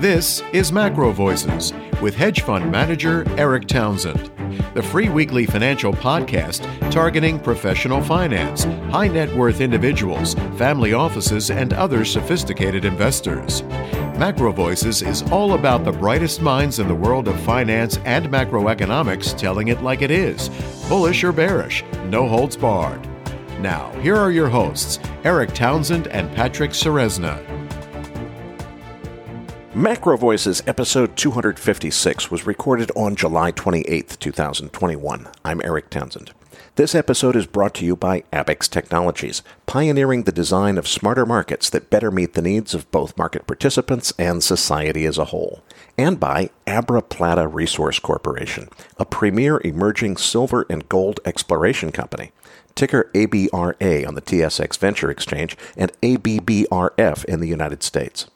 This is Macro Voices with hedge fund manager Eric Townsend, the free weekly financial podcast targeting professional finance, high net worth individuals, family offices, and other sophisticated investors. Macro Voices is all about the brightest minds in the world of finance and macroeconomics telling it like it is, bullish or bearish, no holds barred. Now, here are your hosts, Eric Townsend and Patrick Ceresna. Macro Voices episode 256 was recorded on July 28th, 2021. I'm Eric Townsend. This episode is brought to you by Abex Technologies, pioneering the design of smarter markets that better meet the needs of both market participants and society as a whole. And by Abra Plata Resource Corporation, a premier emerging silver and gold exploration company. Ticker ABRA on the TSX Venture Exchange and ABBRF in the United States.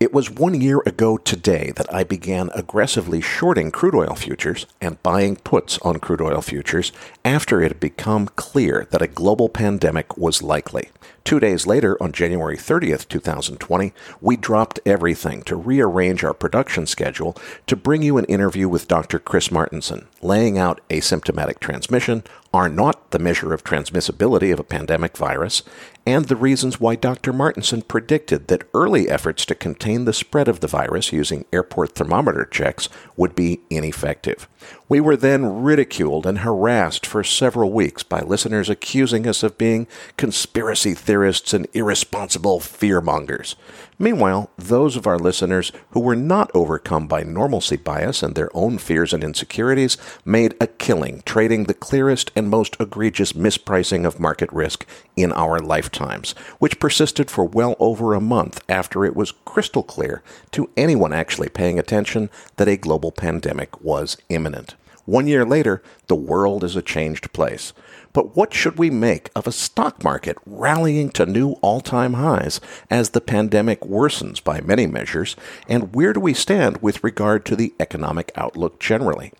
It was 1 year ago today that I began aggressively shorting crude oil futures and buying puts on crude oil futures after it had become clear that a global pandemic was likely. 2 days later, on January 30th, 2020, we dropped everything to rearrange our production schedule to bring you an interview with Dr. Chris Martenson, laying out asymptomatic transmission, R0, the measure of transmissibility of a pandemic virus, and the reasons why Dr. Martenson predicted that early efforts to contain the spread of the virus using airport thermometer checks would be ineffective. We were then ridiculed and harassed for several weeks by listeners accusing us of being conspiracy theorists and irresponsible fearmongers. Meanwhile, those of our listeners who were not overcome by normalcy bias and their own fears and insecurities made a killing trading the clearest and most egregious mispricing of market risk in our lifetimes, which persisted for well over a month after it was crystal clear to anyone actually paying attention that a global pandemic was imminent. 1 year later, the world is a changed place. But what should we make of a stock market rallying to new all-time highs as the pandemic worsens by many measures, and where do we stand with regard to the economic outlook generally?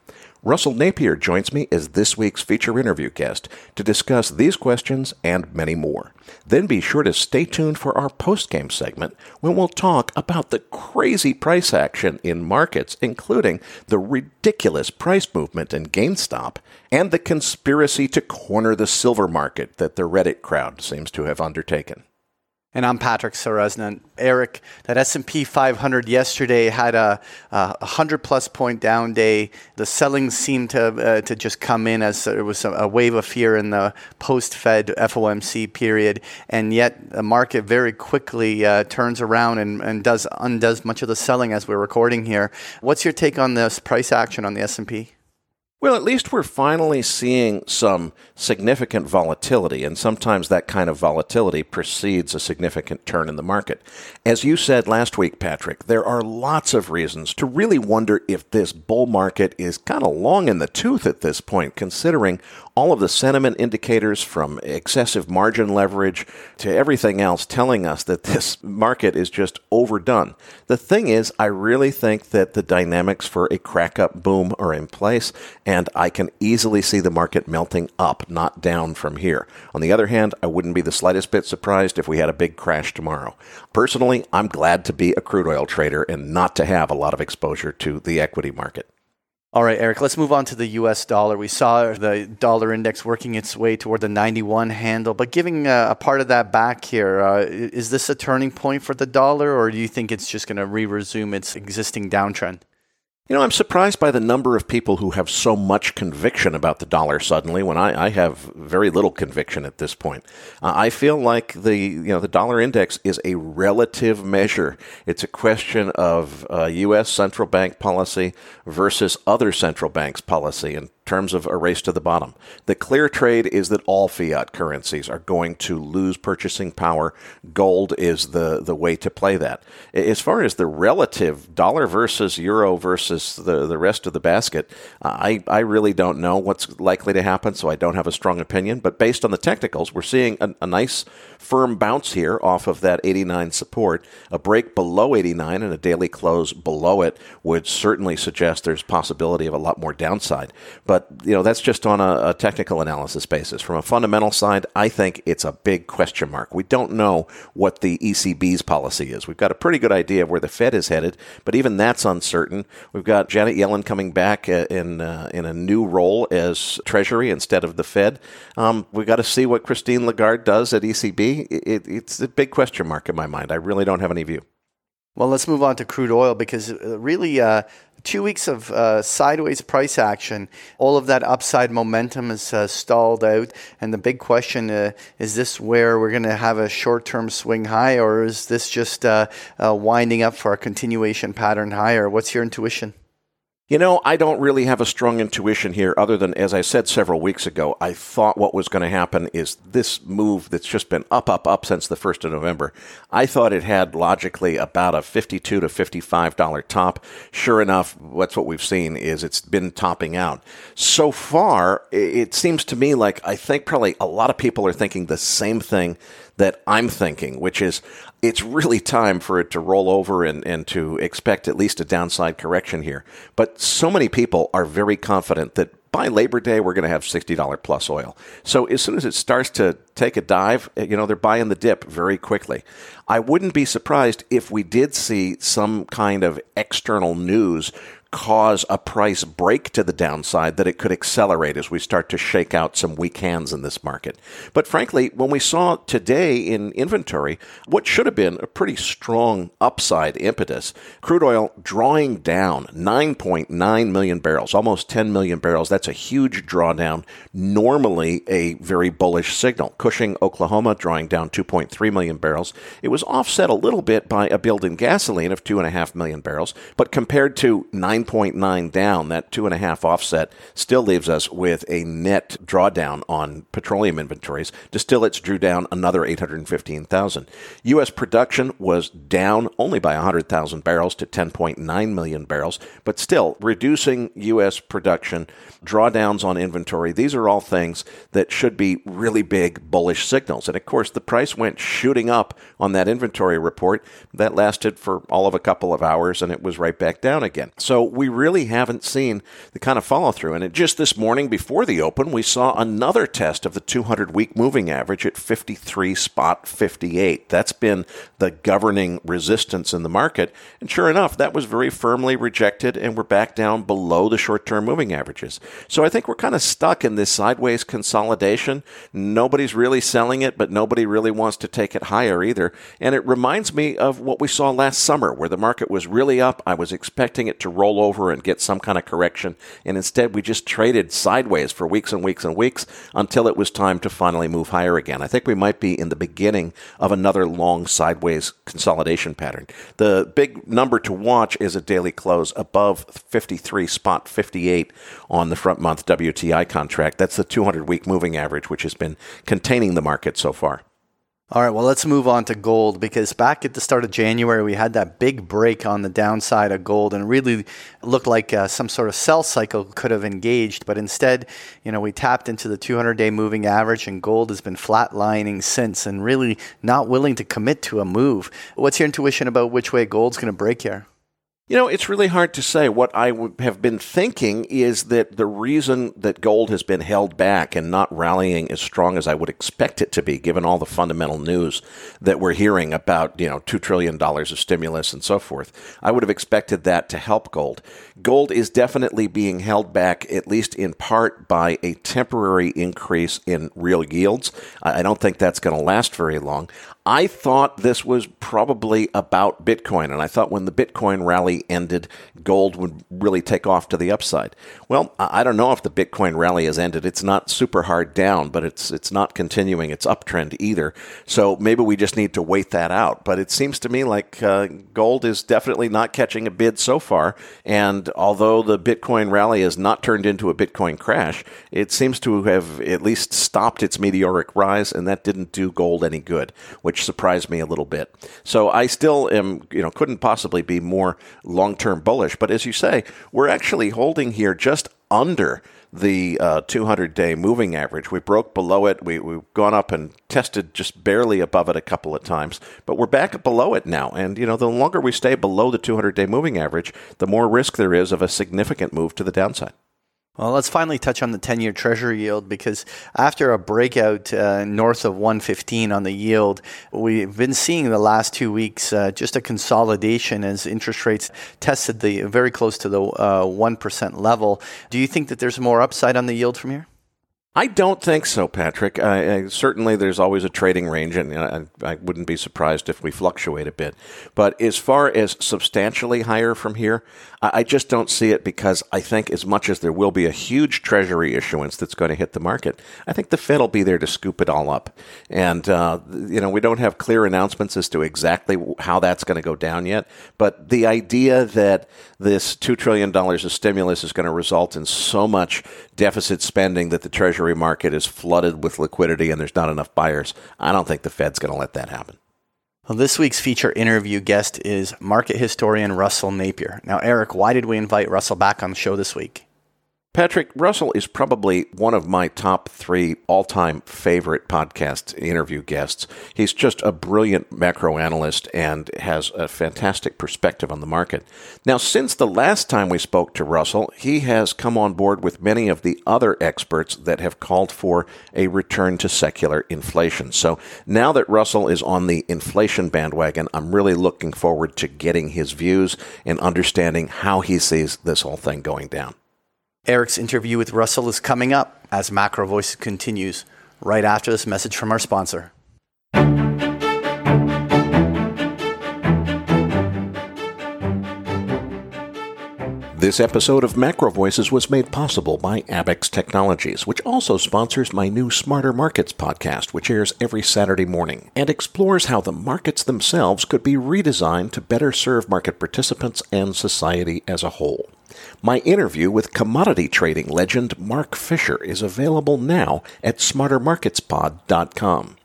Russell Napier joins me as this week's feature interview guest to discuss these questions and many more. Then be sure to stay tuned for our post-game segment when we'll talk about the crazy price action in markets, including the ridiculous price movement in GameStop and the conspiracy to corner the silver market that the Reddit crowd seems to have undertaken. And I'm Patrick Ceresna. Eric, that S&P 500 yesterday had a 100-plus point down day. The selling seemed to just come in as there was a wave of fear in the post-Fed FOMC period. And yet the market very quickly turns around and undoes much of the selling as we're recording here. What's your take on this price action on the S&P? Well, at least we're finally seeing some significant volatility, and sometimes that kind of volatility precedes a significant turn in the market. As you said last week, Patrick, there are lots of reasons to really wonder if this bull market is kind of long in the tooth at this point, considering all of the sentiment indicators from excessive margin leverage to everything else telling us that this market is just overdone. The thing is, I really think that the dynamics for a crack-up boom are in place, and I can easily see the market melting up, not down from here. On the other hand, I wouldn't be the slightest bit surprised if we had a big crash tomorrow. Personally, I'm glad to be a crude oil trader and not to have a lot of exposure to the equity market. All right, Eric, let's move on to the U.S. dollar. We saw the dollar index working its way toward the 91 handle, but giving a part of that back here, is this a turning point for the dollar, or do you think it's just going to resume its existing downtrend? You know, I'm surprised by the number of people who have so much conviction about the dollar suddenly when I have very little conviction at this point. I feel like the dollar index is a relative measure. It's a question of U.S. central bank policy versus other central banks' policy in terms of a race to the bottom. The clear trade is that all fiat currencies are going to lose purchasing power. Gold is the way to play that. As far as the relative dollar versus euro versus the rest of the basket, I really don't know what's likely to happen, so I don't have a strong opinion. But based on the technicals, we're seeing a nice firm bounce here off of that 89 support. A break below 89 and a daily close below it would certainly suggest there's possibility of a lot more downside. But But that's just on a technical analysis basis. From a fundamental side, I think it's a big question mark. We don't know what the ECB's policy is. We've got a pretty good idea of where the Fed is headed, but even that's uncertain. We've got Janet Yellen coming back in a new role as Treasury instead of the Fed. We've got to see what Christine Lagarde does at ECB. It's a big question mark in my mind. I really don't have any view. Well, let's move on to crude oil, because really 2 weeks of sideways price action, all of that upside momentum is stalled out. And the big question, is this where we're going to have a short-term swing high, or is this just winding up for a continuation pattern higher? What's your intuition? I don't really have a strong intuition here other than, as I said several weeks ago, I thought what was going to happen is this move that's just been up since the 1st of November. I thought it had logically about a $52 to $55 top. Sure enough, that's what we've seen is it's been topping out. So far, it seems to me like I think probably a lot of people are thinking the same thing that I'm thinking, which is it's really time for it to roll over and to expect at least a downside correction here. But so many people are very confident that by Labor Day, we're going to have $60 plus oil. So as soon as it starts to take a dive, they're buying the dip very quickly. I wouldn't be surprised if we did see some kind of external news cause a price break to the downside, that it could accelerate as we start to shake out some weak hands in this market. But frankly, when we saw today in inventory, what should have been a pretty strong upside impetus, crude oil drawing down 9.9 million barrels, almost 10 million barrels. That's a huge drawdown, normally a very bullish signal. Cushing, Oklahoma, drawing down 2.3 million barrels. It was offset a little bit by a build in gasoline of 2.5 million barrels, but compared to 9.9 down, that 2.5 offset still leaves us with a net drawdown on petroleum inventories. Distillates drew down another 815,000. U.S. production was down only by 100,000 barrels to 10.9 million barrels, but still reducing U.S. production, drawdowns on inventory. These are all things that should be really big bullish signals. And of course, the price went shooting up on that inventory report. That lasted for all of a couple of hours, and it was right back down again. So we really haven't seen the kind of follow-through. And just this morning before the open, we saw another test of the 200-week moving average at 53.58. That's been the governing resistance in the market. And sure enough, that was very firmly rejected, and we're back down below the short-term moving averages. So I think we're kind of stuck in this sideways consolidation. Nobody's really selling it, but nobody really wants to take it higher either. And it reminds me of what we saw last summer, where the market was really up. I was expecting it to roll over and get some kind of correction. And instead, we just traded sideways for weeks and weeks and weeks until it was time to finally move higher again. I think we might be in the beginning of another long sideways consolidation pattern. The big number to watch is a daily close above 53.58 on the front month WTI contract. That's the 200-week moving average, which has been containing the market so far. All right, well, let's move on to gold, because back at the start of January, we had that big break on the downside of gold, and really looked like some sort of sell cycle could have engaged. But instead, we tapped into the 200-day moving average, and gold has been flatlining since and really not willing to commit to a move. What's your intuition about which way gold's going to break here? It's really hard to say. What I have been thinking is that the reason that gold has been held back and not rallying as strong as I would expect it to be, given all the fundamental news that we're hearing about, $2 trillion of stimulus and so forth, I would have expected that to help gold. Gold is definitely being held back, at least in part, by a temporary increase in real yields. I don't think that's going to last very long. I thought this was probably about Bitcoin, and I thought when the Bitcoin rally ended, gold would really take off to the upside. Well, I don't know if the Bitcoin rally has ended. It's not super hard down, but it's not continuing its uptrend either. So maybe we just need to wait that out. But it seems to me like gold is definitely not catching a bid so far, and although the Bitcoin rally has not turned into a Bitcoin crash, it seems to have at least stopped its meteoric rise, and that didn't do gold any good, which surprised me a little bit. So I still am, couldn't possibly be more long-term bullish. But as you say, we're actually holding here just under the 200-day moving average. We broke below it. We've gone up and tested just barely above it a couple of times, but we're back below it now. And, the longer we stay below the 200-day moving average, the more risk there is of a significant move to the downside. Well, let's finally touch on the 10-year Treasury yield, because after a breakout north of 115 on the yield, we've been seeing the last 2 weeks just a consolidation as interest rates tested the very close to the 1% level. Do you think that there's more upside on the yield from here? I don't think so, Patrick. Certainly, there's always a trading range, and I wouldn't be surprised if we fluctuate a bit. But as far as substantially higher from here, I just don't see it, because I think as much as there will be a huge Treasury issuance that's going to hit the market, I think the Fed will be there to scoop it all up. And, we don't have clear announcements as to exactly how that's going to go down yet. But the idea that this $2 trillion of stimulus is going to result in so much deficit spending that the Treasury market is flooded with liquidity and there's not enough buyers, I don't think the Fed's going to let that happen. Well, this week's feature interview guest is market historian Russell Napier. Now, Eric, why did we invite Russell back on the show this week? Patrick, Russell is probably one of my top 3 all-time favorite podcast interview guests. He's just a brilliant macro analyst and has a fantastic perspective on the market. Now, since the last time we spoke to Russell, he has come on board with many of the other experts that have called for a return to secular inflation. So now that Russell is on the inflation bandwagon, I'm really looking forward to getting his views and understanding how he sees this whole thing going down. Eric's interview with Russell is coming up as Macro Voices continues right after this message from our sponsor. This episode of Macro Voices was made possible by Abex Technologies, which also sponsors my new Smarter Markets podcast, which airs every Saturday morning and explores how the markets themselves could be redesigned to better serve market participants and society as a whole. My interview with commodity trading legend Mark Fisher is available now at smartermarketspod.com.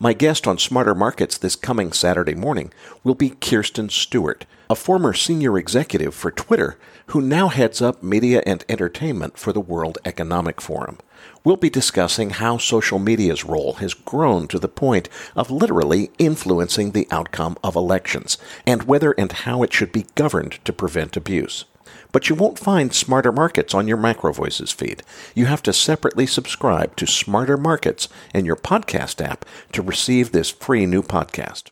My guest on Smarter Markets this coming Saturday morning will be Kirsten Stewart, a former senior executive for Twitter who now heads up media and entertainment for the World Economic Forum. We'll be discussing how social media's role has grown to the point of literally influencing the outcome of elections, and whether and how it should be governed to prevent abuse. But you won't find Smarter Markets on your Macro Voices feed. You have to separately subscribe to Smarter Markets in your podcast app to receive this free new podcast.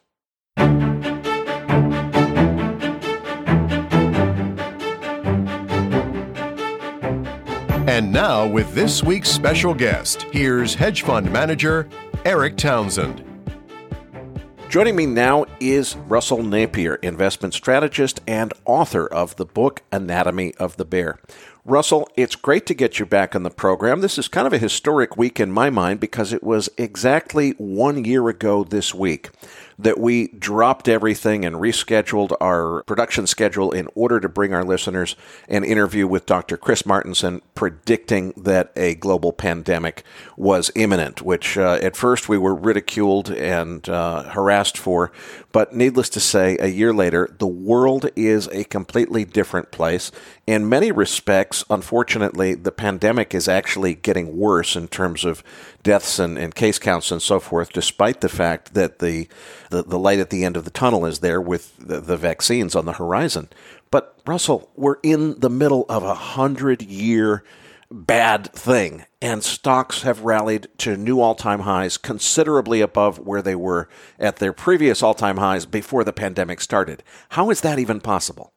And now, with this week's special guest, here's hedge fund manager Eric Townsend. Joining me now is Russell Napier, investment strategist and author of the book Anatomy of the Bear. Russell, it's great to get you back on the program. This is kind of a historic week in my mind, because it was exactly 1 year ago this week that we dropped everything and rescheduled our production schedule in order to bring our listeners an interview with Dr. Chris Martenson predicting that a global pandemic was imminent, which at first we were ridiculed and harassed for. But needless to say, a year later, the world is a completely different place. In many respects, unfortunately, the pandemic is actually getting worse in terms of deaths and case counts and so forth, despite the fact that the light at the end of the tunnel is there with the vaccines on the horizon. But Russell, we're in the middle of a 100-year bad thing, and stocks have rallied to new all-time highs, considerably above where they were at their previous all-time highs before the pandemic started. How is that even possible?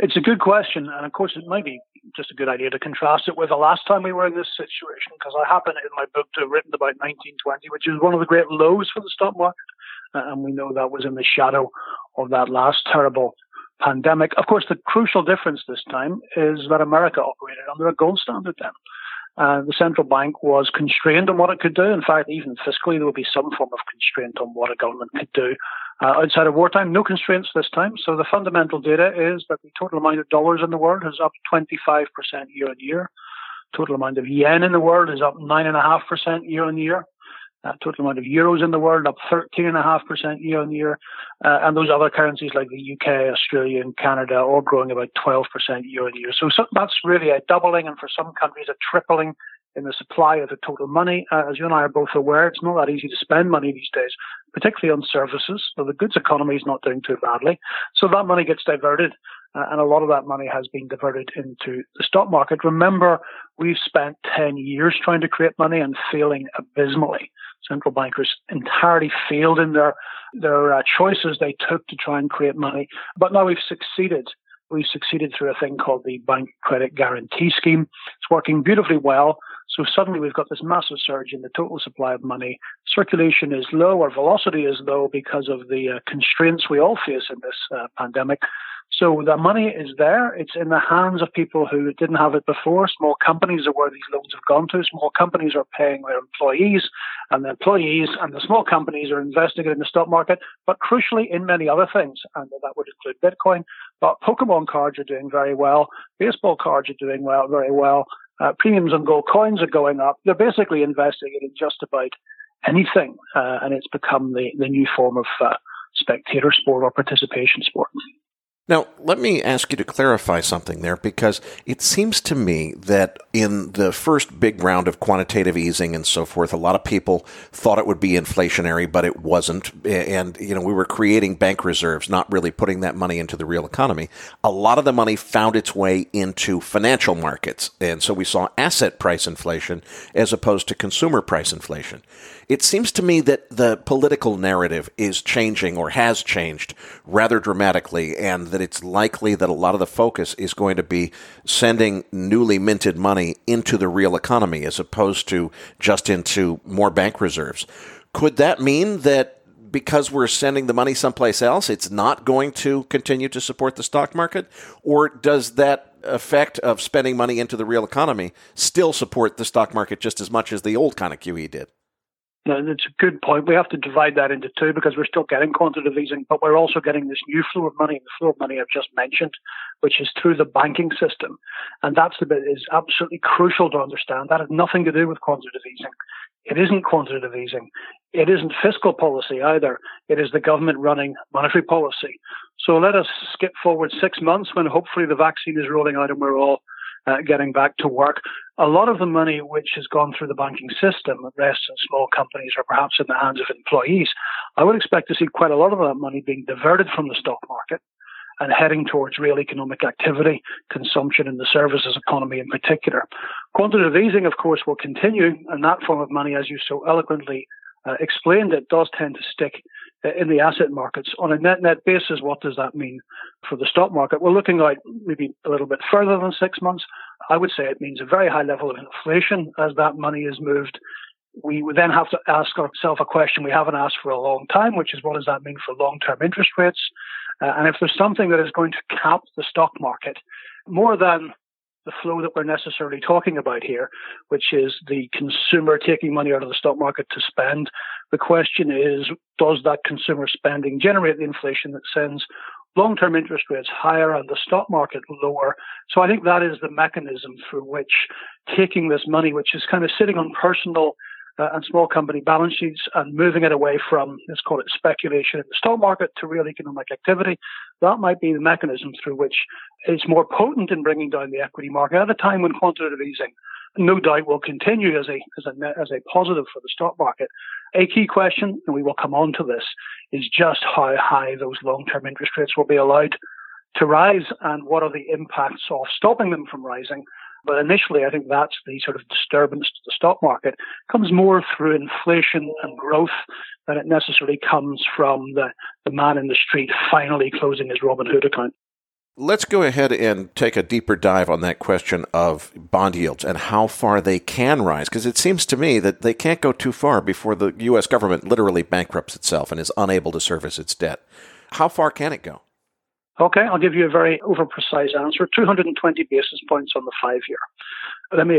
It's a good question, and of course it might be just a good idea to contrast it with the last time we were in this situation, because I happen in my book to have written about 1920, which is one of the great lows for the stock market, and we know that was in the shadow of that last terrible pandemic. Of course, the crucial difference this time is that America operated under a gold standard then. The central bank was constrained on what it could do. In fact, even fiscally, there would be some form of constraint on what a government could do outside of wartime. No constraints this time. So the fundamental data is that the total amount of dollars in the world is up 25% year on year. Total amount of yen in the world is up 9.5% year on year. Total amount of euros in the world up 13.5% year on year. And those other currencies like the UK, Australia and Canada all growing about 12% year on year. So that's really a doubling, and for some countries a tripling in the supply of the total money. As you and I are both aware, it's not that easy to spend money these days, particularly on services. So the goods economy is not doing too badly. So that money gets diverted And a lot of that money has been diverted into the stock market. Remember, we've spent 10 years trying to create money and failing abysmally. Central bankers entirely failed in their choices they took to try and create money. But now we've succeeded. We've succeeded through a thing called the Bank Credit Guarantee Scheme. It's working beautifully well. So suddenly we've got this massive surge in the total supply of money. Circulation is low, or velocity is low, because of the constraints we all face in this pandemic. So the money is there. It's in the hands of people who didn't have it before. Small companies are where these loans have gone to. Small companies are paying their employees, and the employees and the small companies are investing it in the stock market, but crucially in many other things. And that would include Bitcoin. But Pokemon cards are doing very well. Baseball cards are doing well, very well. Premiums on gold coins are going up. They're basically investing it in just about anything. And it's become the new form of spectator sport or participation sport. Now, let me ask you to clarify something there, because it seems to me that in the first big round of quantitative easing and so forth, a lot of people thought it would be inflationary, but it wasn't. And, you know, we were creating bank reserves, not really putting that money into the real economy. A lot of the money found its way into financial markets. And so we saw asset price inflation as opposed to consumer price inflation. It seems to me that the political narrative is changing, or has changed, rather dramatically, and that it's likely that a lot of the focus is going to be sending newly minted money into the real economy as opposed to just into more bank reserves. Could that mean that because we're sending the money someplace else, it's not going to continue to support the stock market? Or does that effect of spending money into the real economy still support the stock market just as much as the old kind of QE did? No, that's a good point. We have to divide that into two, because we're still getting quantitative easing, but we're also getting this new flow of money, the flow of money I've just mentioned, which is through the banking system. And that's the bit that is absolutely crucial to understand. That has nothing to do with quantitative easing. It isn't quantitative easing. It isn't fiscal policy either. It is the government running monetary policy. So let us skip forward 6 months, when hopefully the vaccine is rolling out and we're all getting back to work. A lot of the money which has gone through the banking system rests in small companies, or perhaps in the hands of employees. I would expect to see quite a lot of that money being diverted from the stock market and heading towards real economic activity, consumption, and the services economy in particular. Quantitative easing, of course, will continue, and that form of money, as you so eloquently explained, it does tend to stick in the asset markets. On a net-net basis, what does that mean for the stock market? We're looking out maybe a little bit further than 6 months. I would say it means a very high level of inflation as that money is moved. We would then have to ask ourselves a question we haven't asked for a long time, which is, what does that mean for long-term interest rates? And if there's something that is going to cap the stock market, more than the flow that we're necessarily talking about here, which is the consumer taking money out of the stock market to spend, the question is, does that consumer spending generate the inflation that sends long-term interest rates higher and the stock market lower? So I think that is the mechanism through which taking this money, which is kind of sitting on personal and small company balance sheets, and moving it away from, let's call it speculation in the stock market, to real economic activity, that might be the mechanism through which it's more potent in bringing down the equity market at a time when quantitative easing, no doubt, will continue as a positive for the stock market. A key question, and we will come on to this, is just how high those long-term interest rates will be allowed to rise, and what are the impacts of stopping them from rising. But initially, I think that's the sort of disturbance to the stock market. It comes more through inflation and growth than it necessarily comes from the man in the street finally closing his Robinhood account. Let's go ahead and take a deeper dive on that question of bond yields and how far they can rise, because it seems to me that they can't go too far before the U.S. government literally bankrupts itself and is unable to service its debt. How far can it go? Okay, I'll give you a very over-precise answer. 220 basis points on the 5-year. Let me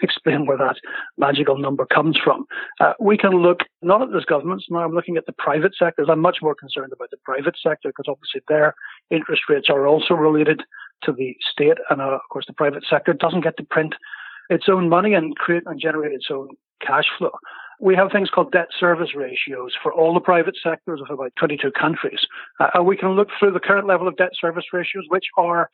explain where that magical number comes from. We can look not at those governments. Now I'm looking at the private sectors. I'm much more concerned about the private sector, because obviously their interest rates are also related to the state. And of course, the private sector doesn't get to print its own money and create and generate its own cash flow. We have things called debt service ratios for all the private sectors of about 22 countries. We can look through the current level of debt service ratios, which are,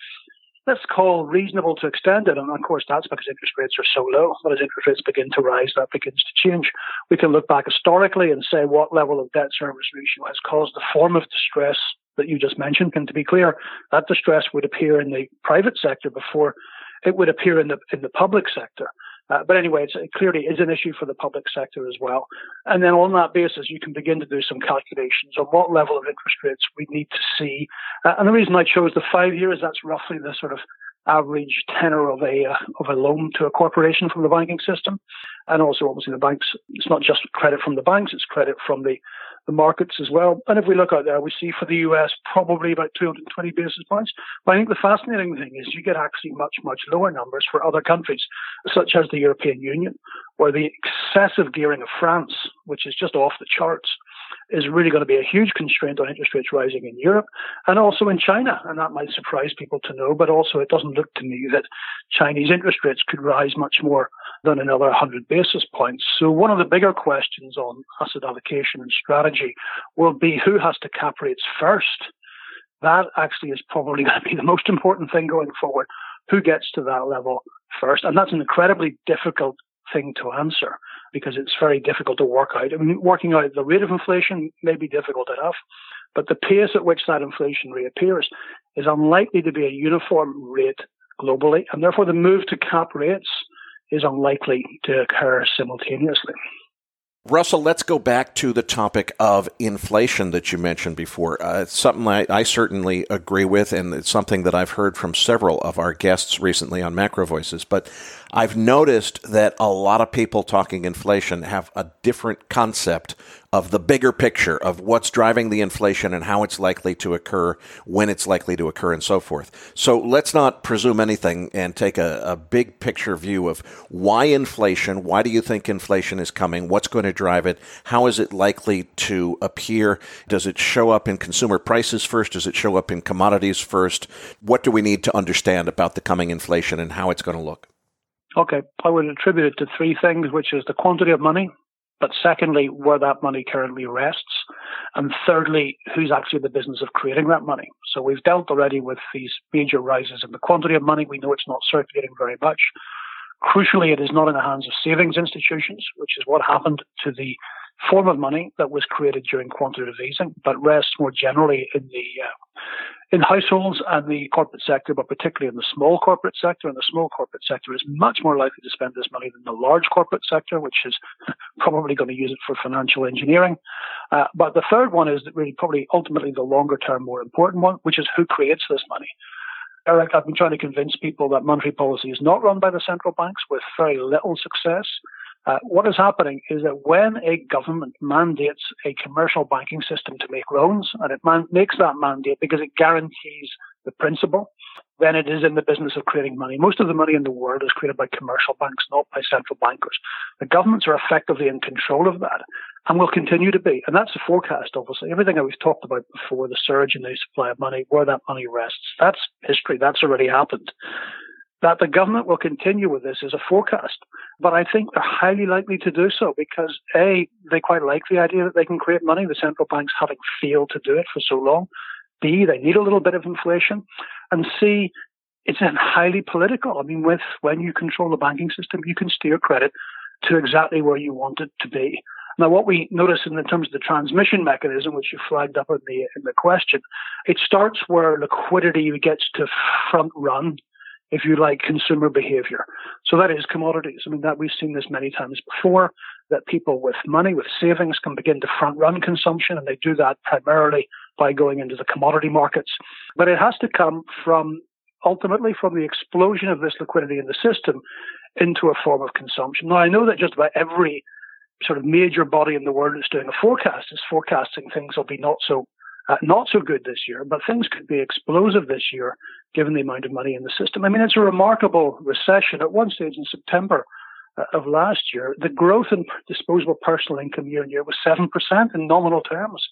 let's call, reasonable to extended. And of course, that's because interest rates are so low. But as interest rates begin to rise, that begins to change. We can look back historically and say what level of debt service ratio has caused the form of distress that you just mentioned. And to be clear, that distress would appear in the private sector before it would appear in the public sector. But anyway, it clearly is an issue for the public sector as well. And then on that basis, you can begin to do some calculations on what level of interest rates we need to see. And the reason I chose the 5 year is that's roughly the sort of average tenor of a loan to a corporation from the banking system. And also, obviously, the banks, it's not just credit from the banks, it's credit from the markets as well. And if we look out there, we see for the US probably about 220 basis points. But I think the fascinating thing is you get actually much, much lower numbers for other countries, such as the European Union, where the excessive gearing of France, which is just off the charts, is really going to be a huge constraint on interest rates rising in Europe and also in China. And that might surprise people to know, but also it doesn't look to me that Chinese interest rates could rise much more than another 100 basis points. So one of the bigger questions on asset allocation and strategy will be who has to cap rates first. That actually is probably going to be the most important thing going forward. Who gets to that level first? And that's an incredibly difficult thing to answer, because it's very difficult to work out. I mean, working out the rate of inflation may be difficult enough, but the pace at which that inflation reappears is unlikely to be a uniform rate globally, and therefore the move to cap rates is unlikely to occur simultaneously. Russell, let's go back to the topic of inflation that you mentioned before. It's something I certainly agree with, and it's something that I've heard from several of our guests recently on Macro Voices. But I've noticed that a lot of people talking inflation have a different concept of the bigger picture of what's driving the inflation and how it's likely to occur, when it's likely to occur, and so forth. So let's not presume anything and take a big picture view of why inflation, why do you think inflation is coming, what's going to drive it, how is it likely to appear, does it show up in consumer prices first, does it show up in commodities first, what do we need to understand about the coming inflation and how it's going to look? Okay, I would attribute it to three things, which is the quantity of money, but secondly, where that money currently rests, and thirdly, who's actually in the business of creating that money. So we've dealt already with these major rises in the quantity of money. We know it's not circulating very much. Crucially, it is not in the hands of savings institutions, which is what happened to the form of money that was created during quantitative easing, but rests more generally in households and the corporate sector, but particularly in the small corporate sector. And the small corporate sector is much more likely to spend this money than the large corporate sector, which is probably going to use it for financial engineering. But the third one is really probably ultimately the longer term, more important one, which is who creates this money. Eric, I've been trying to convince people that monetary policy is not run by the central banks with very little success. What is happening is that when a government mandates a commercial banking system to make loans, and it makes that mandate because it guarantees the principal, then it is in the business of creating money. Most of the money in the world is created by commercial banks, not by central bankers. The governments are effectively in control of that and will continue to be. And that's the forecast, obviously. Everything that we've talked about before, the surge in the supply of money, where that money rests, that's history. That's already happened. That the government will continue with this is a forecast, but I think they're highly likely to do so because, A, they quite like the idea that they can create money, the central banks having failed to do it for so long. B, they need a little bit of inflation. And C, it's highly political. I mean, when you control the banking system, you can steer credit to exactly where you want it to be. Now, what we notice in terms of the transmission mechanism, which you flagged up in the question, it starts where liquidity gets to front run, if you like, consumer behavior. So that is commodities. I mean, that we've seen this many times before, that people with money, with savings, can begin to front-run consumption, and they do that primarily by going into the commodity markets. But it has to come from, ultimately, from the explosion of this liquidity in the system into a form of consumption. Now, I know that just about every sort of major body in the world that's doing a forecast is forecasting things will be not so good this year, but things could be explosive this year, given the amount of money in the system. I mean, it's a remarkable recession. At one stage in September of last year, the growth in disposable personal income year on year was 7% in nominal terms.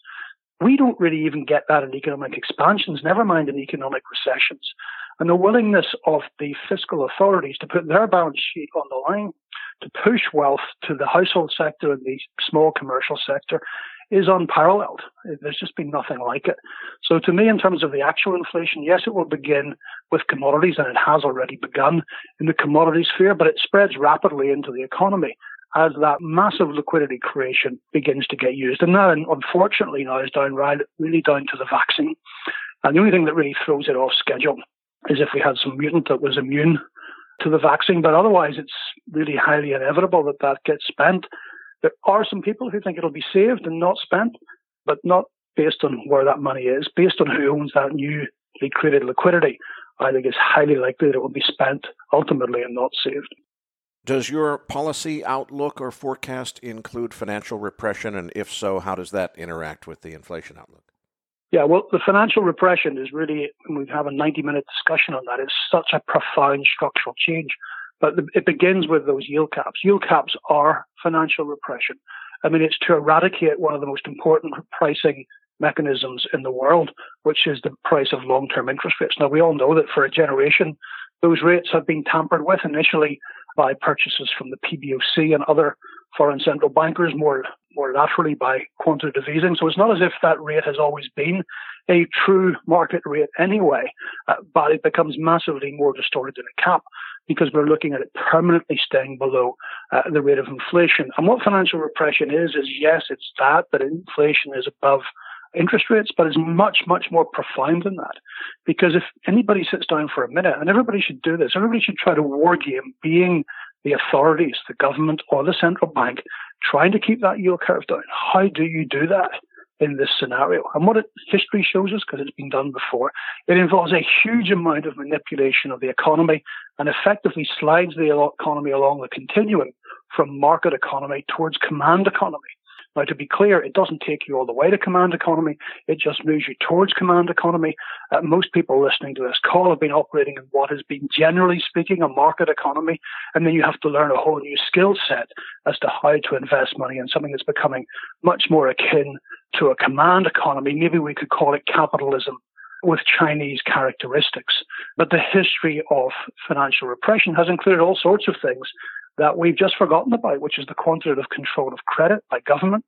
We don't really even get that in economic expansions, never mind in economic recessions. And the willingness of the fiscal authorities to put their balance sheet on the line, to push wealth to the household sector and the small commercial sector, is unparalleled. There's just been nothing like it. So to me, in terms of the actual inflation, yes, it will begin with commodities, and it has already begun in the commodity sphere, but it spreads rapidly into the economy. as that massive liquidity creation begins to get used. And that, unfortunately, now is down really down to the vaccine. And the only thing that really throws it off schedule is if we had some mutant that was immune to the vaccine. But otherwise, it's really highly inevitable that that gets spent. There are some people who think it'll be saved and not spent, but not based on where that money is, based on who owns that newly created liquidity. I think it's highly likely that it will be spent ultimately and not saved. Does your policy outlook or forecast include financial repression? And if so, how does that interact with the inflation outlook? Yeah, well, the financial repression is really, and we have a 90-minute discussion on that, it's such a profound structural change. But it begins with those yield caps. Yield caps are financial repression. I mean, it's to eradicate one of the most important pricing mechanisms in the world, which is the price of long-term interest rates. Now, we all know that for a generation, those rates have been tampered with initially by purchases from the PBOC and other foreign central bankers, more laterally by quantitative easing. So it's not as if that rate has always been a true market rate anyway, but it becomes massively more distorted than a cap because we're looking at it permanently staying below the rate of inflation. And what financial repression is yes, it's that inflation is above interest rates, but it's much, much more profound than that. Because if anybody sits down for a minute, and everybody should do this, everybody should try to war game being the authorities, the government or the central bank, trying to keep that yield curve down. How do you do that in this scenario? And what history shows us, because it's been done before, it involves a huge amount of manipulation of the economy and effectively slides the economy along the continuum from market economy towards command economy. Now, to be clear, it doesn't take you all the way to command economy. It just moves you towards command economy. Most people listening to this call have been operating in what has been, generally speaking, a market economy. And then you have to learn a whole new skill set as to how to invest money in something that's becoming much more akin to a command economy. Maybe we could call it capitalism with Chinese characteristics. But the history of financial repression has included all sorts of things that we've just forgotten about, which is the quantitative control of credit by government.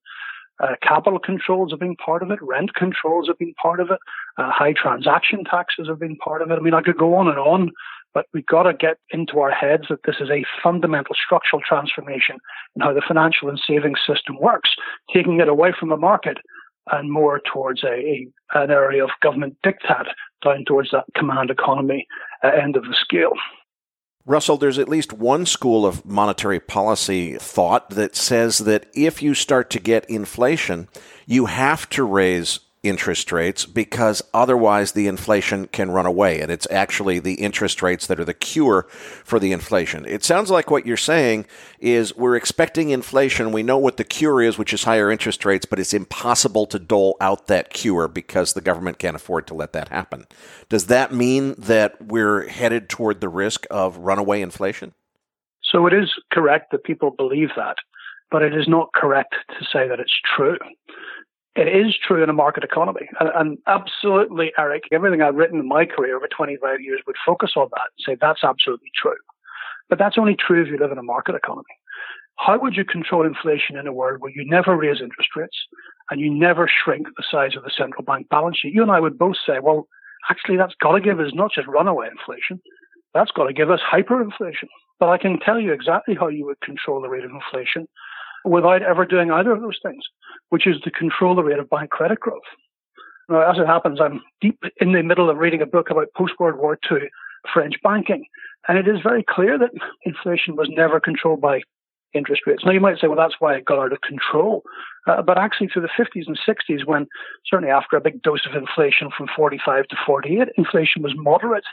Capital controls have been part of it. Rent controls have been part of it. High transaction taxes have been part of it. I mean, I could go on and on, but we've got to get into our heads that this is a fundamental structural transformation in how the financial and savings system works, taking it away from the market and more towards an area of government diktat down towards that command economy end of the scale. Russell, there's at least one school of monetary policy thought that says that if you start to get inflation, you have to raise interest rates because otherwise the inflation can run away. And it's actually the interest rates that are the cure for the inflation. It sounds like what you're saying is we're expecting inflation. We know what the cure is, which is higher interest rates, but it's impossible to dole out that cure because the government can't afford to let that happen. Does that mean that we're headed toward the risk of runaway inflation? So it is correct that people believe that, but it is not correct to say that it's true. It is true in a market economy. And absolutely, Eric, everything I've written in my career over 25 years would focus on that and say that's absolutely true. But that's only true if you live in a market economy. How would you control inflation in a world where you never raise interest rates and you never shrink the size of the central bank balance sheet? You and I would both say, well, actually, that's got to give us not just runaway inflation, that's got to give us hyperinflation. But I can tell you exactly how you would control the rate of inflation without ever doing either of those things, which is to control the rate of bank credit growth. Now, as it happens, I'm deep in the middle of reading a book about post-World War II French banking, and it is very clear that inflation was never controlled by interest rates. Now, you might say, well, that's why it got out of control. But actually, through the 50s and 60s, when certainly after a big dose of inflation from 45 to 48, inflation was moderate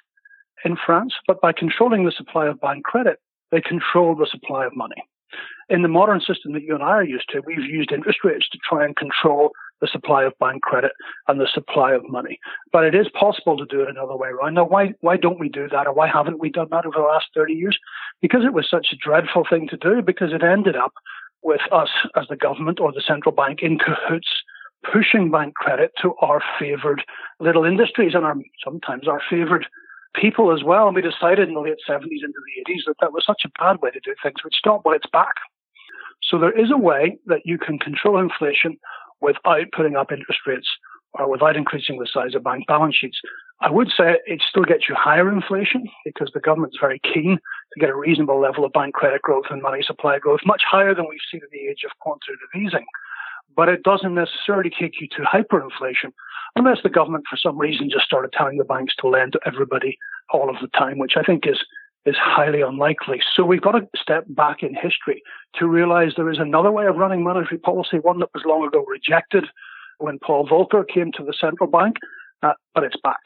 in France, but by controlling the supply of bank credit, they controlled the supply of money. In the modern system that you and I are used to, we've used interest rates to try and control the supply of bank credit and the supply of money. But it is possible to do it another way around. Now, why don't we do that, or why haven't we done that over the last 30 years? Because it was such a dreadful thing to do, because it ended up with us as the government or the central bank in cahoots pushing bank credit to our favoured little industries and sometimes our favoured people as well. And we decided in the late 70s into the 80s that was such a bad way to do things. We'd stop while it's back. So there is a way that you can control inflation without putting up interest rates or without increasing the size of bank balance sheets. I would say it still gets you higher inflation because the government's very keen get a reasonable level of bank credit growth and money supply growth, much higher than we've seen in the age of quantitative easing. But it doesn't necessarily take you to hyperinflation unless the government, for some reason, just started telling the banks to lend to everybody all of the time, which I think is highly unlikely. So we've got to step back in history to realize there is another way of running monetary policy, one that was long ago rejected when Paul Volcker came to the central bank, but it's back.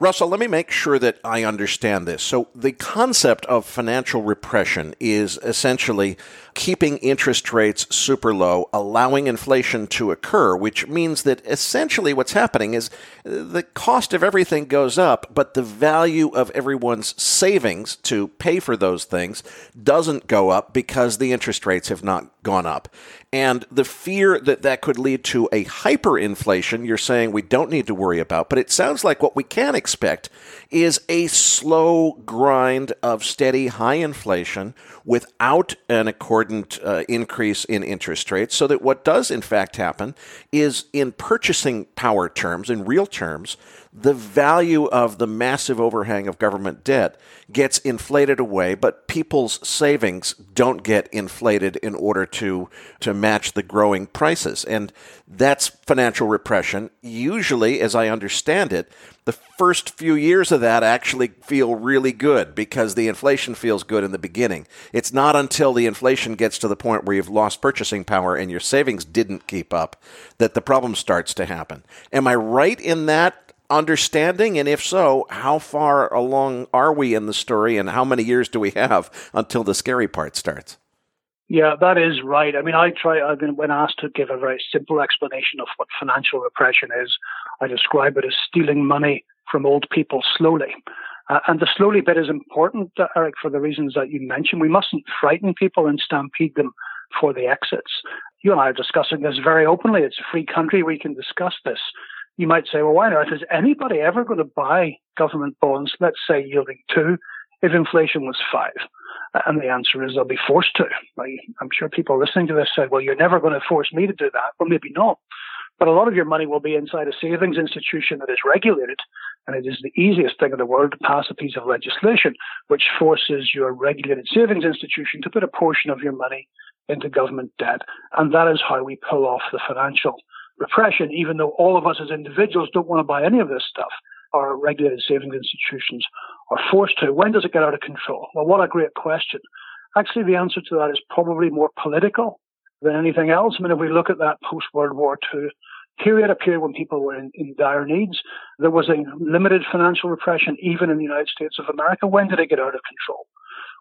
Russell, let me make sure that I understand this. So the concept of financial repression is essentially keeping interest rates super low, allowing inflation to occur, which means that essentially what's happening is the cost of everything goes up, but the value of everyone's savings to pay for those things doesn't go up because the interest rates have not gone up. And the fear that that could lead to a hyperinflation, you're saying we don't need to worry about, but it sounds like what we can expect is a slow grind of steady high inflation without an accordant increase in interest rates, so that what does in fact happen is, in purchasing power terms, in real terms, the value of the massive overhang of government debt gets inflated away, but people's savings don't get inflated in order to match the growing prices. And that's financial repression. Usually, as I understand it, the first few years of that actually feel really good because the inflation feels good in the beginning. It's not until the inflation gets to the point where you've lost purchasing power and your savings didn't keep up that the problem starts to happen. Am I right in that understanding? And if so, how far along are we in the story and how many years do we have until the scary part starts? Yeah, that is right. I mean, when asked to give a very simple explanation of what financial repression is, I describe it as stealing money from old people slowly. And the slowly bit is important, Eric, for the reasons that you mentioned. We mustn't frighten people and stampede them for the exits. You and I are discussing this very openly. It's a free country. We can discuss this. You might say, well, why on earth is anybody ever going to buy government bonds, let's say yielding 2%, if inflation was 5%? And the answer is they'll be forced to. I'm sure people listening to this said, well, you're never going to force me to do that. Well, maybe not. But a lot of your money will be inside a savings institution that is regulated. And it is the easiest thing in the world to pass a piece of legislation which forces your regulated savings institution to put a portion of your money into government debt. And that is how we pull off the financial repression, even though all of us as individuals don't want to buy any of this stuff. Our regulated savings institutions are forced to. When does it get out of control? Well, what a great question. Actually, the answer to that is probably more political than anything else. I mean, if we look at that post-World War II period, a period when people were in dire needs, there was a limited financial repression even in the United States of America. When did it get out of control?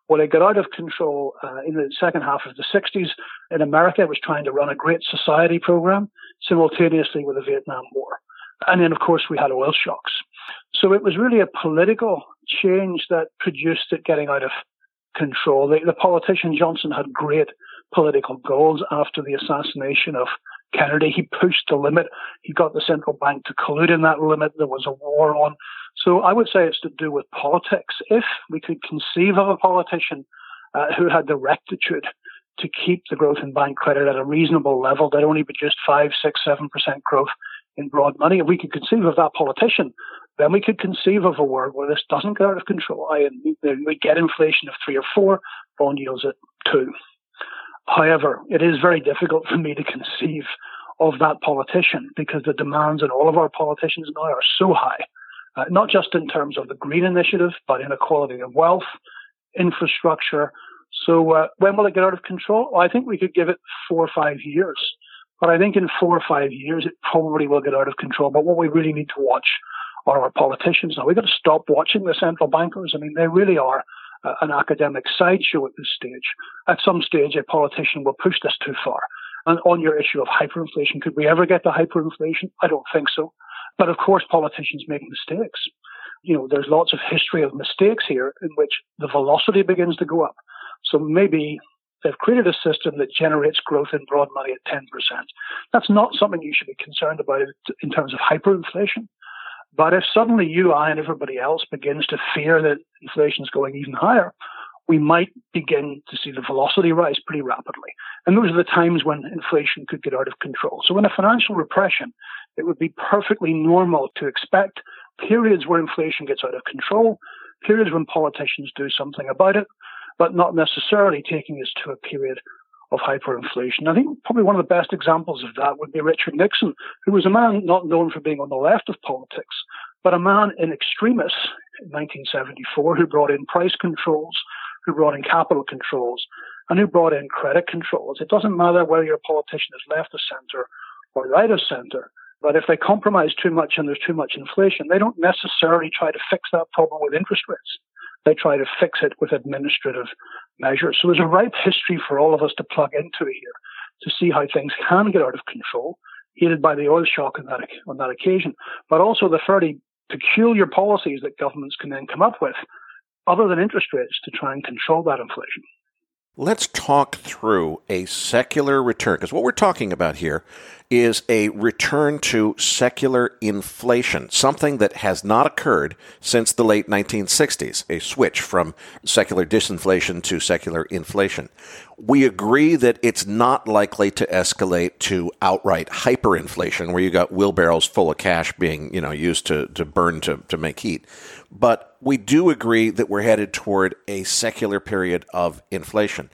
Well, it got out of control in the second half of the 60s. In America, it was trying to run a Great Society program simultaneously with the Vietnam War. And then, of course, we had oil shocks. So it was really a political change that produced it getting out of control. The politician Johnson had great political goals after the assassination of Kennedy. He pushed the limit. He got the central bank to collude in that limit. There was a war on. So I would say it's to do with politics. If we could conceive of a politician who had the rectitude to keep the growth in bank credit at a reasonable level that only produced 5%, 6%, 7% growth in broad money, if we could conceive of that politician, then we could conceive of a world where this doesn't get out of control. We get inflation of 3% or 4%, bond yields at 2%. However, it is very difficult for me to conceive of that politician because the demands on all of our politicians now are so high, not just in terms of the green initiative, but inequality of wealth, infrastructure. So when will it get out of control? Well, I think we could give it 4 or 5 years. But I think in 4 or 5 years, it probably will get out of control. But what we really need to watch are our politicians. Now, we've got to stop watching the central bankers. I mean, they really are an academic sideshow at this stage. At some stage, a politician will push this too far. And on your issue of hyperinflation, could we ever get to hyperinflation? I don't think so. But of course, politicians make mistakes. You know, there's lots of history of mistakes here in which the velocity begins to go up. So maybe they've created a system that generates growth in broad money at 10%. That's not something you should be concerned about in terms of hyperinflation. But if suddenly you, I, and everybody else begins to fear that inflation is going even higher, we might begin to see the velocity rise pretty rapidly. And those are the times when inflation could get out of control. So in a financial repression, it would be perfectly normal to expect periods where inflation gets out of control, periods when politicians do something about it, but not necessarily taking us to a period of hyperinflation. I think probably one of the best examples of that would be Richard Nixon, who was a man not known for being on the left of politics, but a man in extremis in 1974 who brought in price controls, who brought in capital controls, and who brought in credit controls. It doesn't matter whether your politician is left of centre or right of centre, but if they compromise too much and there's too much inflation, they don't necessarily try to fix that problem with interest rates. They try to fix it with administrative measures. So there's a ripe history for all of us to plug into here to see how things can get out of control, aided by the oil shock on that occasion, but also the fairly peculiar policies that governments can then come up with, other than interest rates, to try and control that inflation. Let's talk through a secular return, because what we're talking about here is a return to secular inflation, something that has not occurred since the late 1960s, a switch from secular disinflation to secular inflation. We agree that it's not likely to escalate to outright hyperinflation, where you got wheelbarrows full of cash being, used to burn to make heat. But we do agree that we're headed toward a secular period of inflation.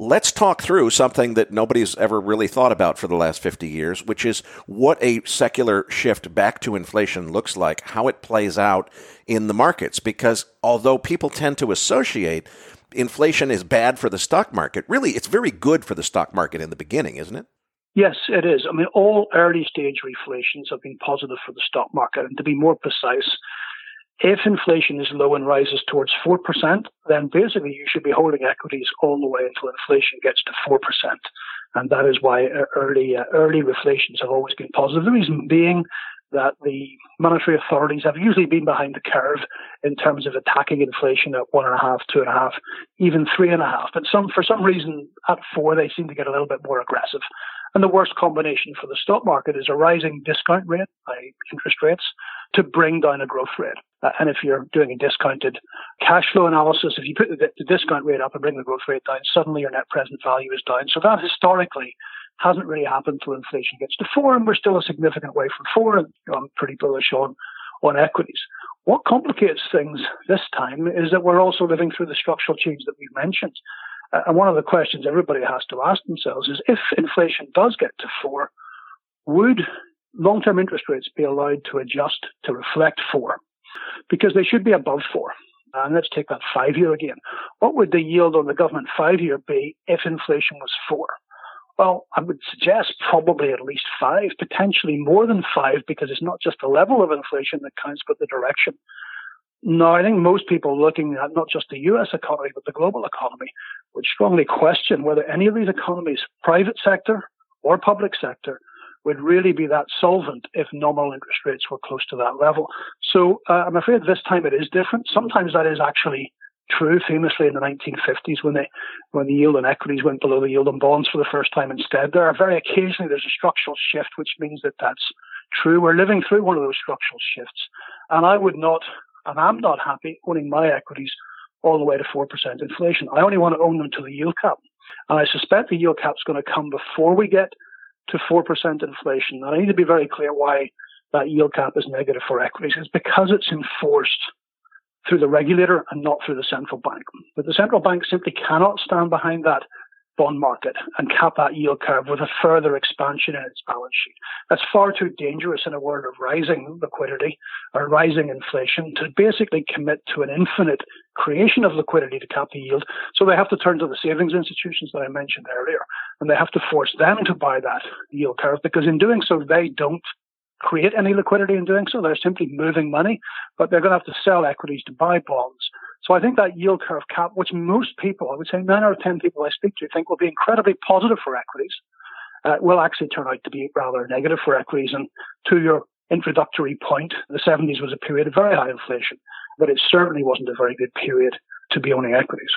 Let's talk through something that nobody's ever really thought about for the last 50 years, which is what a secular shift back to inflation looks like, how it plays out in the markets. Because although people tend to associate inflation is bad for the stock market, really, it's very good for the stock market in the beginning, isn't it? Yes, it is. All early stage reflations have been positive for the stock market. And to be more precise, if inflation is low and rises towards 4%, then basically you should be holding equities all the way until inflation gets to 4%. And that is why early reflations have always been positive. The reason being that the monetary authorities have usually been behind the curve in terms of attacking inflation at 1.5, 2.5, even 3.5. But for some reason at 4, they seem to get a little bit more aggressive. And the worst combination for the stock market is a rising discount rate, i.e. interest rates, to bring down a growth rate. And if you're doing a discounted cash flow analysis, if you put the discount rate up and bring the growth rate down, suddenly your net present value is down. So that historically hasn't really happened till inflation gets to 4, and we're still a significant way from 4, and I'm pretty bullish on equities. What complicates things this time is that we're also living through the structural change that we've mentioned. And one of the questions everybody has to ask themselves is, if inflation does get to 4, would long-term interest rates be allowed to adjust to reflect 4? Because they should be above 4. And let's take that 5-year again. What would the yield on the government 5-year be if inflation was 4? Well, I would suggest probably at least 5, potentially more than 5, because it's not just the level of inflation that counts, but the direction. Now, I think most people looking at not just the U.S. economy, but the global economy, would strongly question whether any of these economies, private sector or public sector, would really be that solvent if nominal interest rates were close to that level. So I'm afraid this time it is different. Sometimes that is actually true, famously in the 1950s when the yield on equities went below the yield on bonds for the first time instead. There are very occasionally there's a structural shift, which means that that's true. We're living through one of those structural shifts. And I'm not happy owning my equities all the way to 4% inflation. I only want to own them to the yield cap. And I suspect the yield cap's going to come before we get to 4% inflation. And I need to be very clear why that yield cap is negative for equities. It's because it's enforced through the regulator and not through the central bank. But the central bank simply cannot stand behind that bond market and cap that yield curve with a further expansion in its balance sheet. That's far too dangerous in a world of rising liquidity or rising inflation to basically commit to an infinite creation of liquidity to cap the yield. So they have to turn to the savings institutions that I mentioned earlier, and they have to force them to buy that yield curve, because in doing so, they don't create any liquidity in doing so. They're simply moving money, but they're going to have to sell equities to buy bonds. So I think that yield curve cap, which most people, I would say 9 out of 10 people I speak to, think will be incredibly positive for equities, will actually turn out to be rather negative for equities. And to your introductory point, the 70s was a period of very high inflation, but it certainly wasn't a very good period to be owning equities.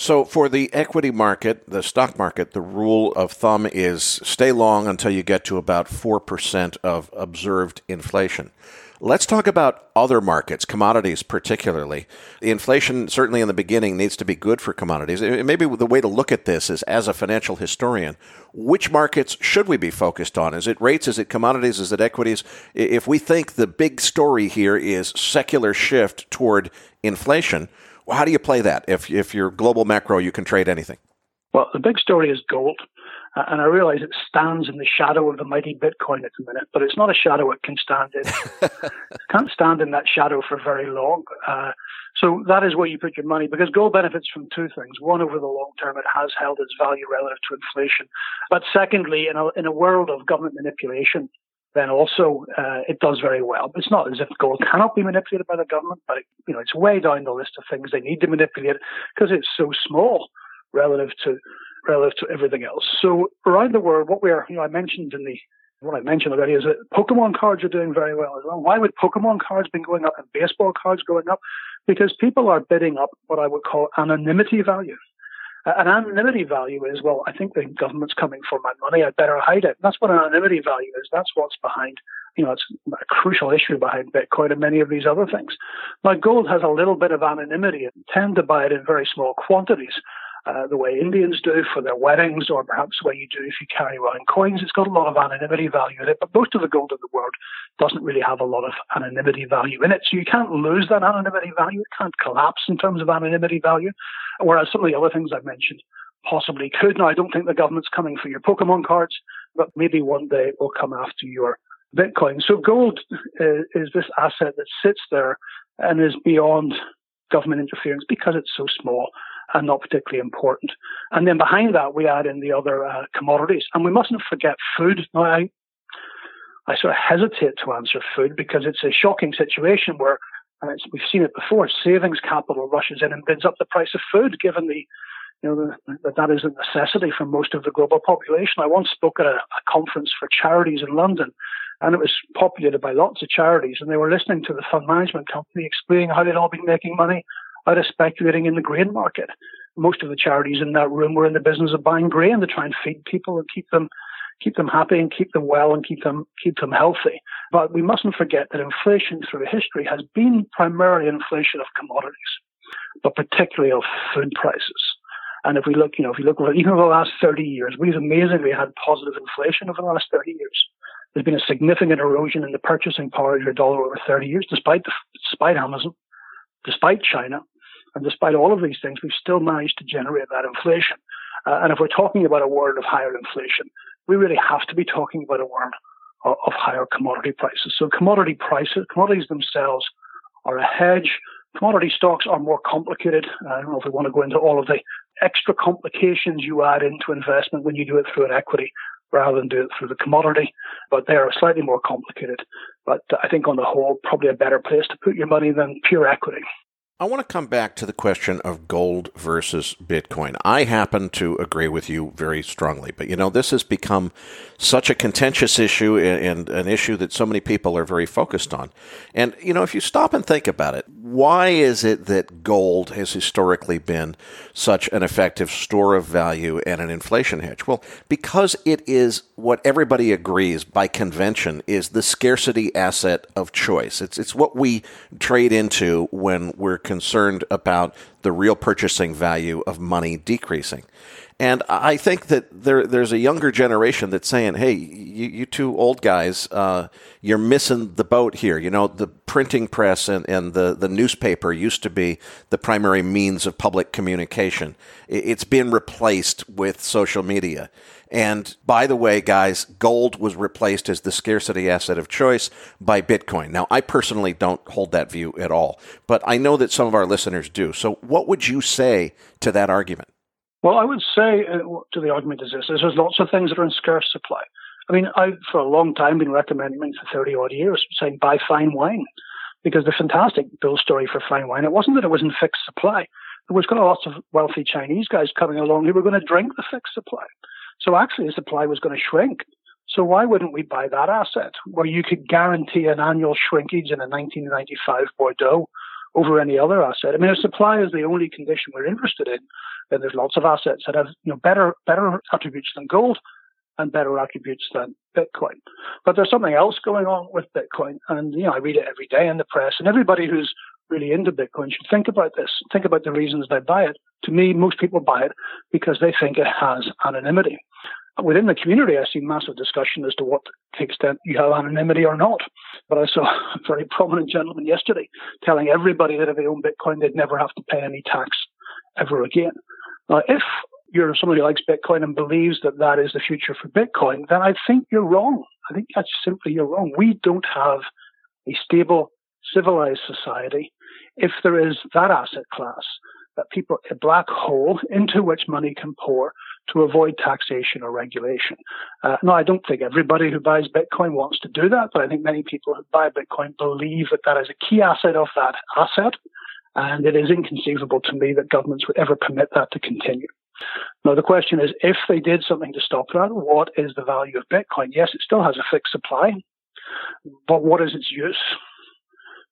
So for the equity market, the stock market, the rule of thumb is stay long until you get to about 4% of observed inflation. Let's talk about other markets, commodities particularly. The inflation, certainly in the beginning, needs to be good for commodities. Maybe the way to look at this is as a financial historian, which markets should we be focused on? Is it rates? Is it commodities? Is it equities? If we think the big story here is secular shift toward inflation, how do you play that? If you're global macro, you can trade anything. Well, the big story is gold. And I realize it stands in the shadow of the mighty Bitcoin at the minute, but it's not a shadow it can stand in. It can't stand in that shadow for very long. So that is where you put your money, because gold benefits from two things. One, over the long term, it has held its value relative to inflation. But secondly, in a world of government manipulation, then also it does very well. It's not as if gold cannot be manipulated by the government, but it's way down the list of things they need to manipulate because it's so small relative to everything else. So around the world, what I mentioned already is that Pokemon cards are doing very well as well. Why would Pokemon cards be going up and baseball cards going up? Because people are bidding up what I would call anonymity value. An anonymity value is, well, I think the government's coming for my money. I'd better hide it. That's what anonymity value is. That's what's behind, it's a crucial issue behind Bitcoin and many of these other things. Now, gold has a little bit of anonymity and tend to buy it in very small quantities, the way Indians do for their weddings, or perhaps the way you do if you carry around coins. It's got a lot of anonymity value in it, but most of the gold in the world doesn't really have a lot of anonymity value in it. So you can't lose that anonymity value. It can't collapse in terms of anonymity value, whereas some of the other things I've mentioned possibly could. Now, I don't think the government's coming for your Pokemon cards, but maybe one day it will come after your Bitcoin. So gold is this asset that sits there and is beyond government interference because it's so small and not particularly important. And then behind that, we add in the other commodities. And we mustn't forget food. Now, I sort of hesitate to answer food because it's a shocking situation where, and we've seen it before, savings capital rushes in and bids up the price of food, given that is a necessity for most of the global population. I once spoke at a conference for charities in London, and it was populated by lots of charities, and they were listening to the fund management company explaining how they'd all been making money out of speculating in the grain market. Most of the charities in that room were in the business of buying grain to try and feed people and keep them happy and keep them well and keep them healthy. But we mustn't forget that inflation through history has been primarily inflation of commodities, but particularly of food prices. And if we look, even over the last 30 years, we've amazingly had positive inflation over the last 30 years. There's been a significant erosion in the purchasing power of your dollar over 30 years, despite Amazon, despite China, and despite all of these things, we've still managed to generate that inflation. And if we're talking about a world of higher inflation, we really have to be talking about a world of higher commodity prices. So commodities themselves are a hedge. Commodity stocks are more complicated. I don't know if we want to go into all of the extra complications you add into investment when you do it through an equity rather than do it through the commodity, but they are slightly more complicated. But I think on the whole, probably a better place to put your money than pure equity. I want to come back to the question of gold versus Bitcoin. I happen to agree with you very strongly, but this has become such a contentious issue and an issue that so many people are very focused on. And, if you stop and think about it, why is it that gold has historically been such an effective store of value and an inflation hedge? Well, because it is what everybody agrees by convention is the scarcity asset of choice. It's what we trade into when we're concerned about the real purchasing value of money decreasing. And I think that there's a younger generation that's saying, hey, you two old guys, you're missing the boat here. The printing press and the newspaper used to be the primary means of public communication. It's been replaced with social media. And by the way, guys, gold was replaced as the scarcity asset of choice by Bitcoin. Now, I personally don't hold that view at all, but I know that some of our listeners do. So what would you say to that argument? Well, I would say to the argument is this. There's lots of things that are in scarce supply. I mean, I've for a long time been recommending for 30-odd years saying buy fine wine because the fantastic bull story for fine wine, it wasn't that it was in fixed supply. There was got lots of wealthy Chinese guys coming along who were going to drink the fixed supply. So actually, the supply was going to shrink. So why wouldn't we buy that asset where you could guarantee an annual shrinkage in a 1995 Bordeaux over any other asset? I mean, if supply is the only condition we're interested in, then there's lots of assets that have, you know, better attributes than gold and better attributes than Bitcoin. But there's something else going on with Bitcoin. And, you know, I read it every day in the press, and everybody who's really into Bitcoin should think about this, think about the reasons they buy it. To me, most people buy it because they think it has anonymity. Within the community, I see massive discussion as to what extent you have anonymity or not. But I saw a very prominent gentleman yesterday telling everybody that if they own Bitcoin, they'd never have to pay any tax ever again. Now, if you're somebody who likes Bitcoin and believes that that is the future for Bitcoin, then I think you're wrong. I think that's simply you're wrong. We don't have a stable, civilized society if there is that asset class, that people, a black hole into which money can pour to avoid taxation or regulation. No, I don't think everybody who buys Bitcoin wants to do that, but I think many people who buy Bitcoin believe that that is a key asset of that asset, and it is inconceivable to me that governments would ever permit that to continue. Now, the question is, if they did something to stop that, what is the value of Bitcoin? Yes, it still has a fixed supply, but what is its use?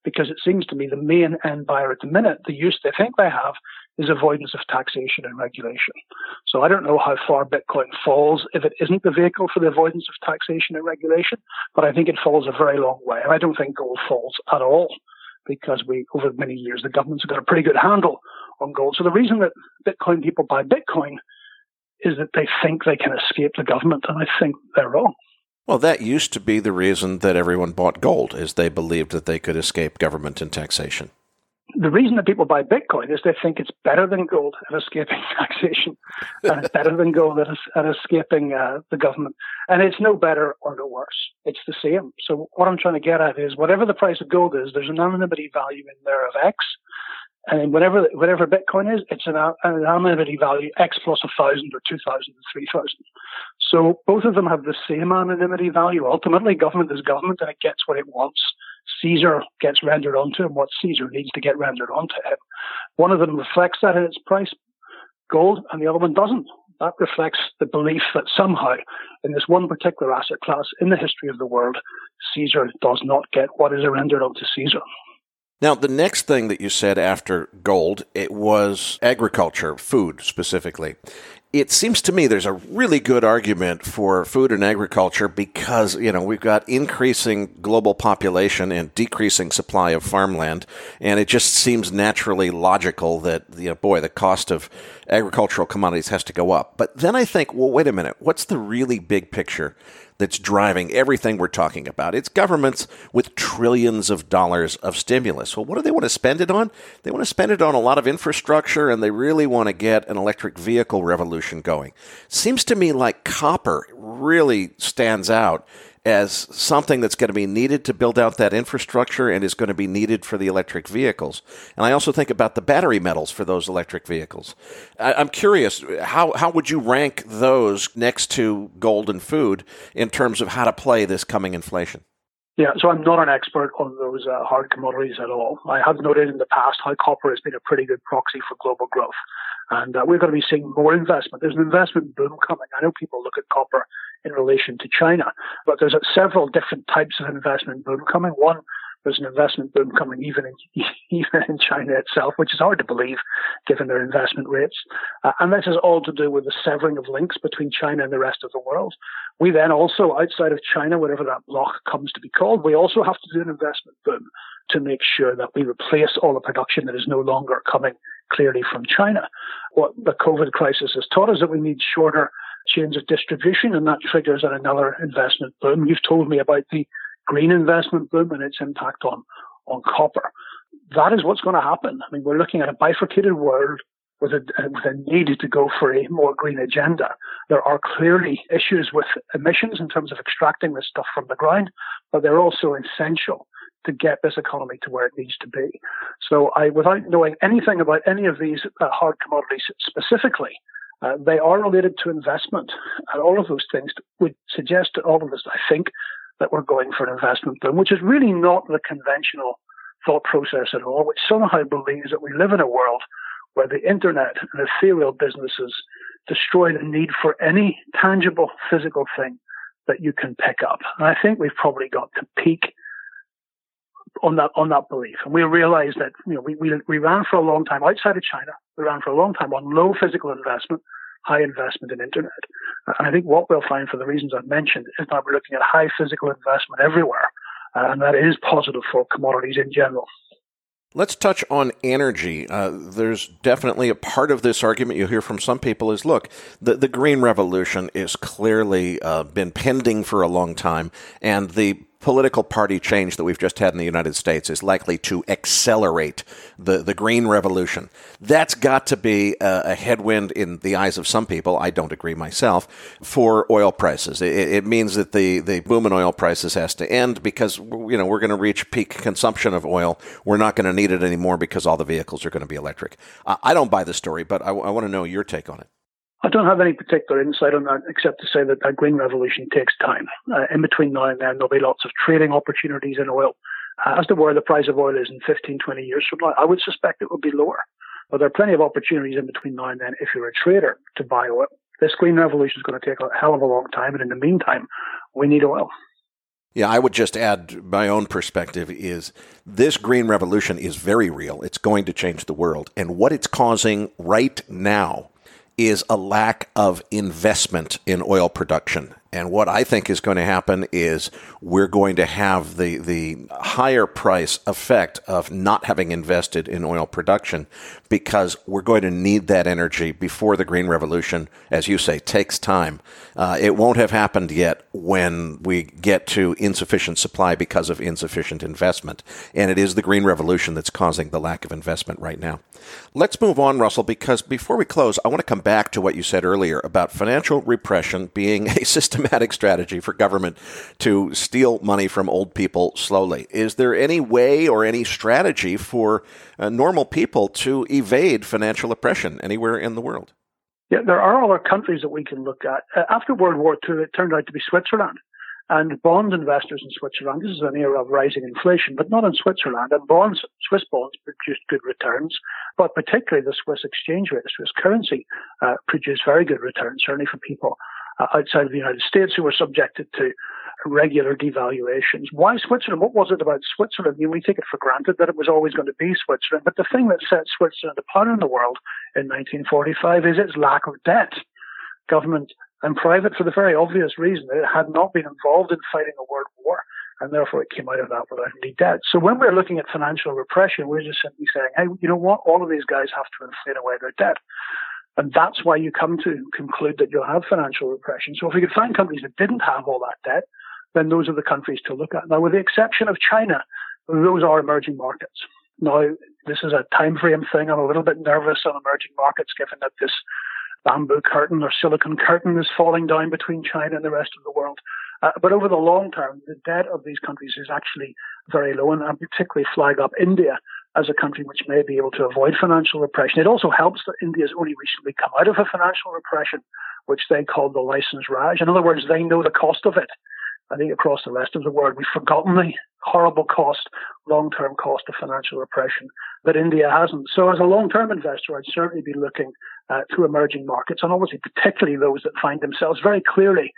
Because it seems to me the main end buyer at the minute, the use they think they have is avoidance of taxation and regulation. So I don't know how far Bitcoin falls if it isn't the vehicle for the avoidance of taxation and regulation, but I think it falls a very long way. And I don't think gold falls at all because we, over many years, the government's got a pretty good handle on gold. So the reason that Bitcoin people buy Bitcoin is that they think they can escape the government, and I think they're wrong. Well, that used to be the reason that everyone bought gold, is they believed that they could escape government and taxation. The reason that people buy Bitcoin is they think it's better than gold at escaping taxation, and it's better than gold at escaping the government. And it's no better or no worse. It's the same. So what I'm trying to get at is whatever the price of gold is, there's an anonymity value in there of X. And whatever Bitcoin is, it's an anonymity value X plus 1,000 or 2,000 or 3,000. So both of them have the same anonymity value. Ultimately, government is government, and it gets what it wants. Caesar gets rendered onto him what Caesar needs to get rendered onto him. One of them reflects that in its price, gold, and the other one doesn't. That reflects the belief that somehow, in this one particular asset class in the history of the world, Caesar does not get what is rendered onto Caesar. Now, the next thing that you said after gold, it was agriculture, food specifically. It seems to me there's a really good argument for food and agriculture because, you know, we've got increasing global population and decreasing supply of farmland, and it just seems naturally logical that, you know, boy, the cost of agricultural commodities has to go up. But then I think, well, wait a minute, what's the really big picture that's driving everything we're talking about? It's governments with trillions of dollars of stimulus. Well, what do they want to spend it on? They want to spend it on a lot of infrastructure, and they really want to get an electric vehicle revolution going. Seems to me like copper really stands out as something that's going to be needed to build out that infrastructure and is going to be needed for the electric vehicles. And I also think about the battery metals for those electric vehicles. I'm curious, how would you rank those next to gold and food in terms of how to play this coming inflation? Yeah, so I'm not an expert on those hard commodities at all. I have noted in the past how copper has been a pretty good proxy for global growth. And we're going to be seeing more investment. There's an investment boom coming. I know people look at copper in relation to China, but there's several different types of investment boom coming. One, there's an investment boom coming even in China itself, which is hard to believe given their investment rates. And this is all to do with the severing of links between China and the rest of the world. We then also, outside of China, whatever that bloc comes to be called, we also have to do an investment boom to make sure that we replace all the production that is no longer coming clearly from China. What the COVID crisis has taught us is that we need shorter chains of distribution, and that triggers another investment boom. You've told me about the green investment boom and its impact on copper. That is what's going to happen. I mean, we're looking at a bifurcated world with a need to go for a more green agenda. There are clearly issues with emissions in terms of extracting this stuff from the ground, but they're also essential to get this economy to where it needs to be. So without knowing anything about any of these hard commodities specifically, they are related to investment. And all of those things would suggest to all of us, I think, that we're going for an investment boom, which is really not the conventional thought process at all, which somehow believes that we live in a world where the internet and ethereal businesses destroy the need for any tangible physical thing that you can pick up. And I think we've probably got to peak on that belief. And we realized that, you know, we ran for a long time outside of China. We ran for a long time on low physical investment, high investment in internet. And I think what we'll find, for the reasons I've mentioned, is that we're looking at high physical investment everywhere. And that is positive for commodities in general. Let's touch on energy. There's definitely a part of this argument you hear from some people is, look, the green revolution is clearly been pending for a long time, and the political party change that we've just had in the United States is likely to accelerate the green revolution. That's got to be a headwind in the eyes of some people, I don't agree myself, for oil prices. It means that the boom in oil prices has to end because, you know, we're going to reach peak consumption of oil. We're not going to need it anymore because all the vehicles are going to be electric. I don't buy the story, but I want to know your take on it. I don't have any particular insight on that, except to say that that green revolution takes time. In between now and then, there'll be lots of trading opportunities in oil. As to where the price of oil is in 15, 20 years from now, I would suspect it would be lower. But there are plenty of opportunities in between now and then, if you're a trader, to buy oil. This green revolution is going to take a hell of a long time, and in the meantime, we need oil. Yeah, I would just add my own perspective is this green revolution is very real. It's going to change the world. And what it's causing right now is a lack of investment in oil production. And what I think is going to happen is we're going to have the higher price effect of not having invested in oil production, because we're going to need that energy before the green revolution, as you say, takes time. It won't have happened yet when we get to insufficient supply because of insufficient investment. And it is the green revolution that's causing the lack of investment right now. Let's move on, Russell, because before we close, I want to come back to what you said earlier about financial repression being a systematic strategy for government to steal money from old people slowly. Is there any way or any strategy for normal people to evade financial oppression anywhere in the world? Yeah, there are other countries that we can look at. After World War II, it turned out to be Switzerland. And bond investors in Switzerland, this is an era of rising inflation, but not in Switzerland. And bonds, Swiss bonds, produced good returns, but particularly the Swiss exchange rate, the Swiss currency, produced very good returns, certainly for people outside of the United States who were subjected to regular devaluations. Why Switzerland? What was it about Switzerland? We take it for granted that it was always going to be Switzerland, but the thing that set Switzerland apart in the world in 1945 is its lack of debt. Government and private, for the very obvious reason that it had not been involved in fighting a world war, and therefore it came out of that without any debt. So when we're looking at financial repression, we're just simply saying, hey, you know what? All of these guys have to inflate away their debt. And that's why you come to conclude that you'll have financial repression. So if we could find countries that didn't have all that debt, then those are the countries to look at. Now, with the exception of China, those are emerging markets. Now, this is a time frame thing. I'm a little bit nervous on emerging markets, given that this bamboo curtain or silicon curtain is falling down between China and the rest of the world. But over the long term, the debt of these countries is actually very low, and I particularly flag up India as a country which may be able to avoid financial repression. It also helps that India's only recently come out of a financial repression, which they called the License Raj. In other words, they know the cost of it. I think across the rest of the world, we've forgotten the horrible cost, long-term cost of financial repression that India hasn't. So as a long-term investor, I'd certainly be looking to emerging markets, and obviously particularly those that find themselves very clearly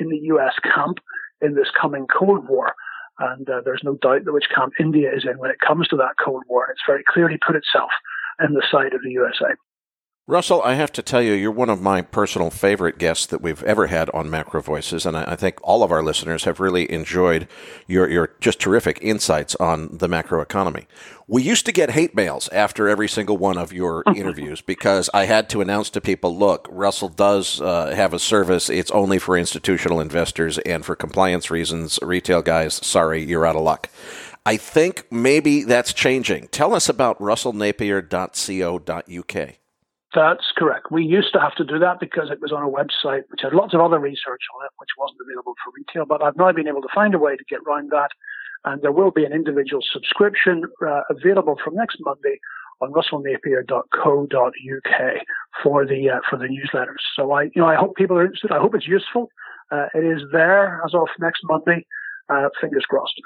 in the US camp in this coming Cold War. And there's no doubt that which camp India is in when it comes to that Cold War. It's very clearly put itself in the side of the USA. Russell, I have to tell you, you're one of my personal favorite guests that we've ever had on Macro Voices, and I think all of our listeners have really enjoyed your just terrific insights on the macroeconomy. We used to get hate mails after every single one of your interviews because I had to announce to people, look, Russell does have a service. It's only for institutional investors, and for compliance reasons, retail guys, sorry, you're out of luck. I think maybe that's changing. Tell us about russellnapier.co.uk. That's correct. We used to have to do that because it was on a website which had lots of other research on it, which wasn't available for retail. But I've now been able to find a way to get around that. And there will be an individual subscription available from next Monday on russellnapier.co.uk for the newsletters. So I hope people are interested. I hope it's useful. It is there as of next Monday. Fingers crossed.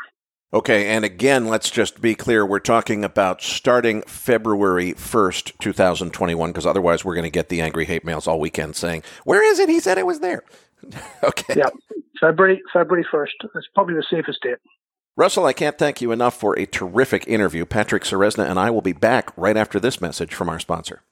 Okay, and again, let's just be clear. We're talking about starting February 1st, 2021, because otherwise we're going to get the angry hate mails all weekend saying, where is it? He said it was there. Okay. Yeah, February 1st. It's probably the safest date. Russell, I can't thank you enough for a terrific interview. Patrick Ceresna and I will be back right after this message from our sponsor.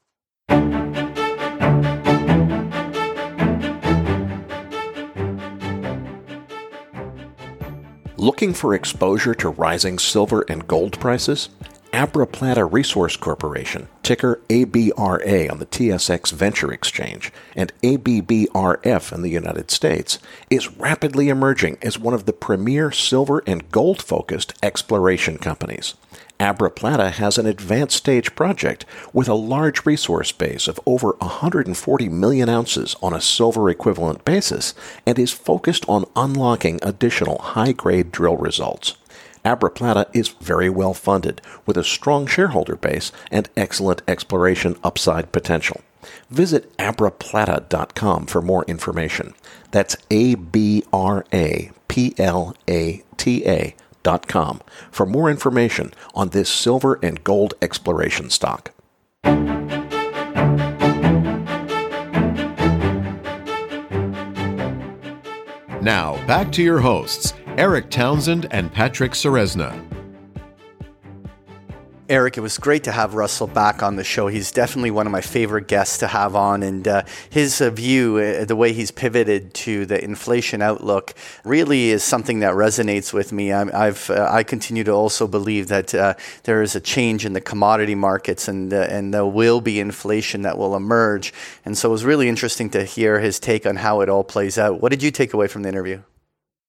Looking for exposure to rising silver and gold prices? Abra Plata Resource Corporation, ticker ABRA on the TSX Venture Exchange and ABBRF in the United States, is rapidly emerging as one of the premier silver and gold-focused exploration companies. Abra Plata has an advanced stage project with a large resource base of over 140 million ounces on a silver equivalent basis and is focused on unlocking additional high-grade drill results. Abra Plata is very well funded with a strong shareholder base and excellent exploration upside potential. Visit abraplata.com for more information. That's ABRAPLATA.com for more information on this silver and gold exploration stock. Now, back to your hosts, Eric Townsend and Patrick Ceresna. Eric, it was great to have Russell back on the show. He's definitely one of my favorite guests to have on. And his view, the way he's pivoted to the inflation outlook, really is something that resonates with me. I continue to also believe that there is a change in the commodity markets and there will be inflation that will emerge. And so it was really interesting to hear his take on how it all plays out. What did you take away from the interview?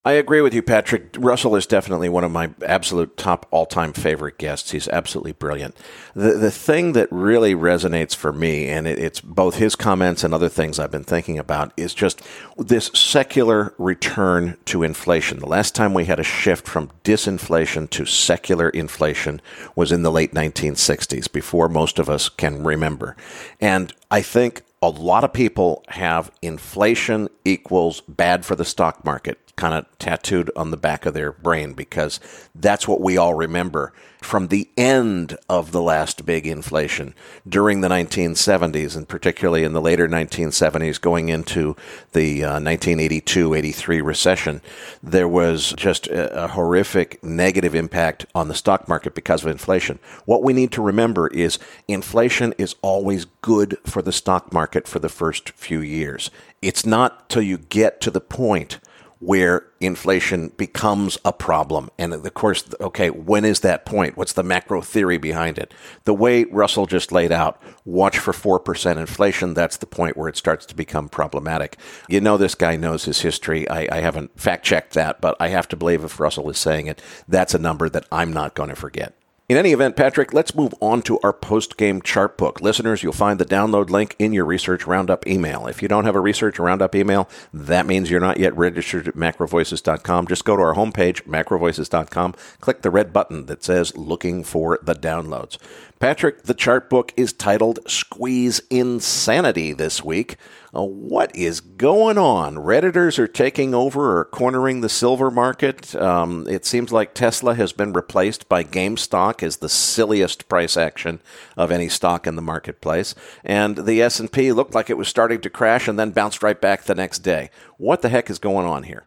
I agree with you, Patrick. Russell is definitely one of my absolute top all-time favorite guests. He's absolutely brilliant. The thing that really resonates for me, and it's both his comments and other things I've been thinking about, is just this secular return to inflation. The last time we had a shift from disinflation to secular inflation was in the late 1960s, before most of us can remember. And I think a lot of people have inflation equals bad for the stock market kind of tattooed on the back of their brain, because that's what we all remember from the end of the last big inflation during the 1970s, and particularly in the later 1970s going into the 1982-83 recession. There was just a horrific negative impact on the stock market because of inflation. What we need to remember is inflation is always good for the stock market for the first few years. It's not till you get to the point where inflation becomes a problem. And of course, okay, when is that point? What's the macro theory behind it? The way Russell just laid out, watch for 4% inflation. That's the point where it starts to become problematic. You know, this guy knows his history. I haven't fact-checked that, but I have to believe if Russell is saying it, that's a number that I'm not going to forget. In any event, Patrick, let's move on to our post-game chart book. Listeners, you'll find the download link in your Research Roundup email. If you don't have a Research Roundup email, that means you're not yet registered at MacroVoices.com. Just go to our homepage, MacroVoices.com, click the red button that says Looking for the Downloads. Patrick, the chart book is titled Squeeze Insanity this week. What is going on? Redditors are taking over or cornering the silver market. It seems like Tesla has been replaced by GameStop as the silliest price action of any stock in the marketplace. And the S&P looked like it was starting to crash and then bounced right back the next day. What the heck is going on here?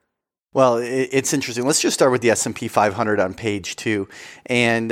Well, it's interesting. Let's just start with the S&P 500 on page 2. And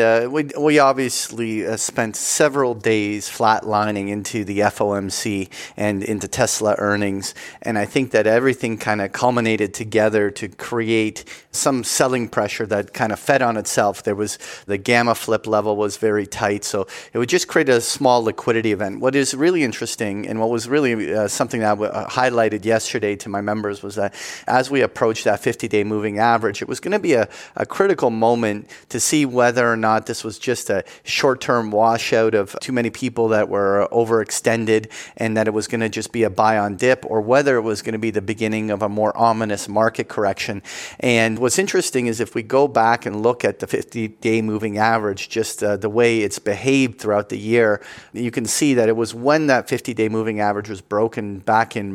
we obviously spent several days flatlining into the FOMC and into Tesla earnings. And I think that everything kind of culminated together to create some selling pressure that kind of fed on itself. There was the gamma flip level was very tight. So it would just create a small liquidity event. What is really interesting, and what was really something that I highlighted yesterday to my members, was that as we approached that 50-day moving average, it was going to be a critical moment to see whether or not this was just a short-term washout of too many people that were overextended and that it was going to just be a buy on dip, or whether it was going to be the beginning of a more ominous market correction. And what's interesting is if we go back and look at the 50-day moving average, just the way it's behaved throughout the year, you can see that it was when that 50-day moving average was broken back in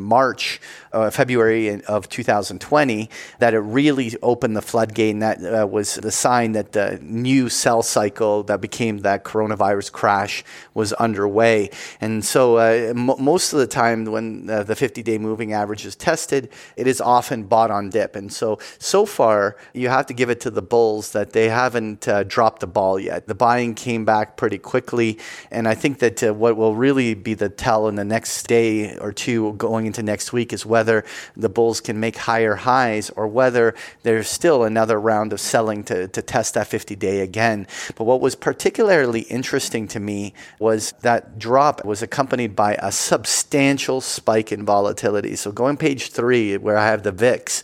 February of 2020 that that it really opened the floodgate, and that was the sign that the new sell cycle that became that coronavirus crash was underway. And so most of the time when the 50-day moving average is tested, it is often bought on dip. And so far, you have to give it to the bulls that they haven't dropped the ball yet. The buying came back pretty quickly, and I think that what will really be the tell in the next day or two going into next week is whether the bulls can make higher highs or whether there's still another round of selling to test that 50-day again. But what was particularly interesting to me was that drop was accompanied by a substantial spike in volatility. So going page 3, where I have the VIX,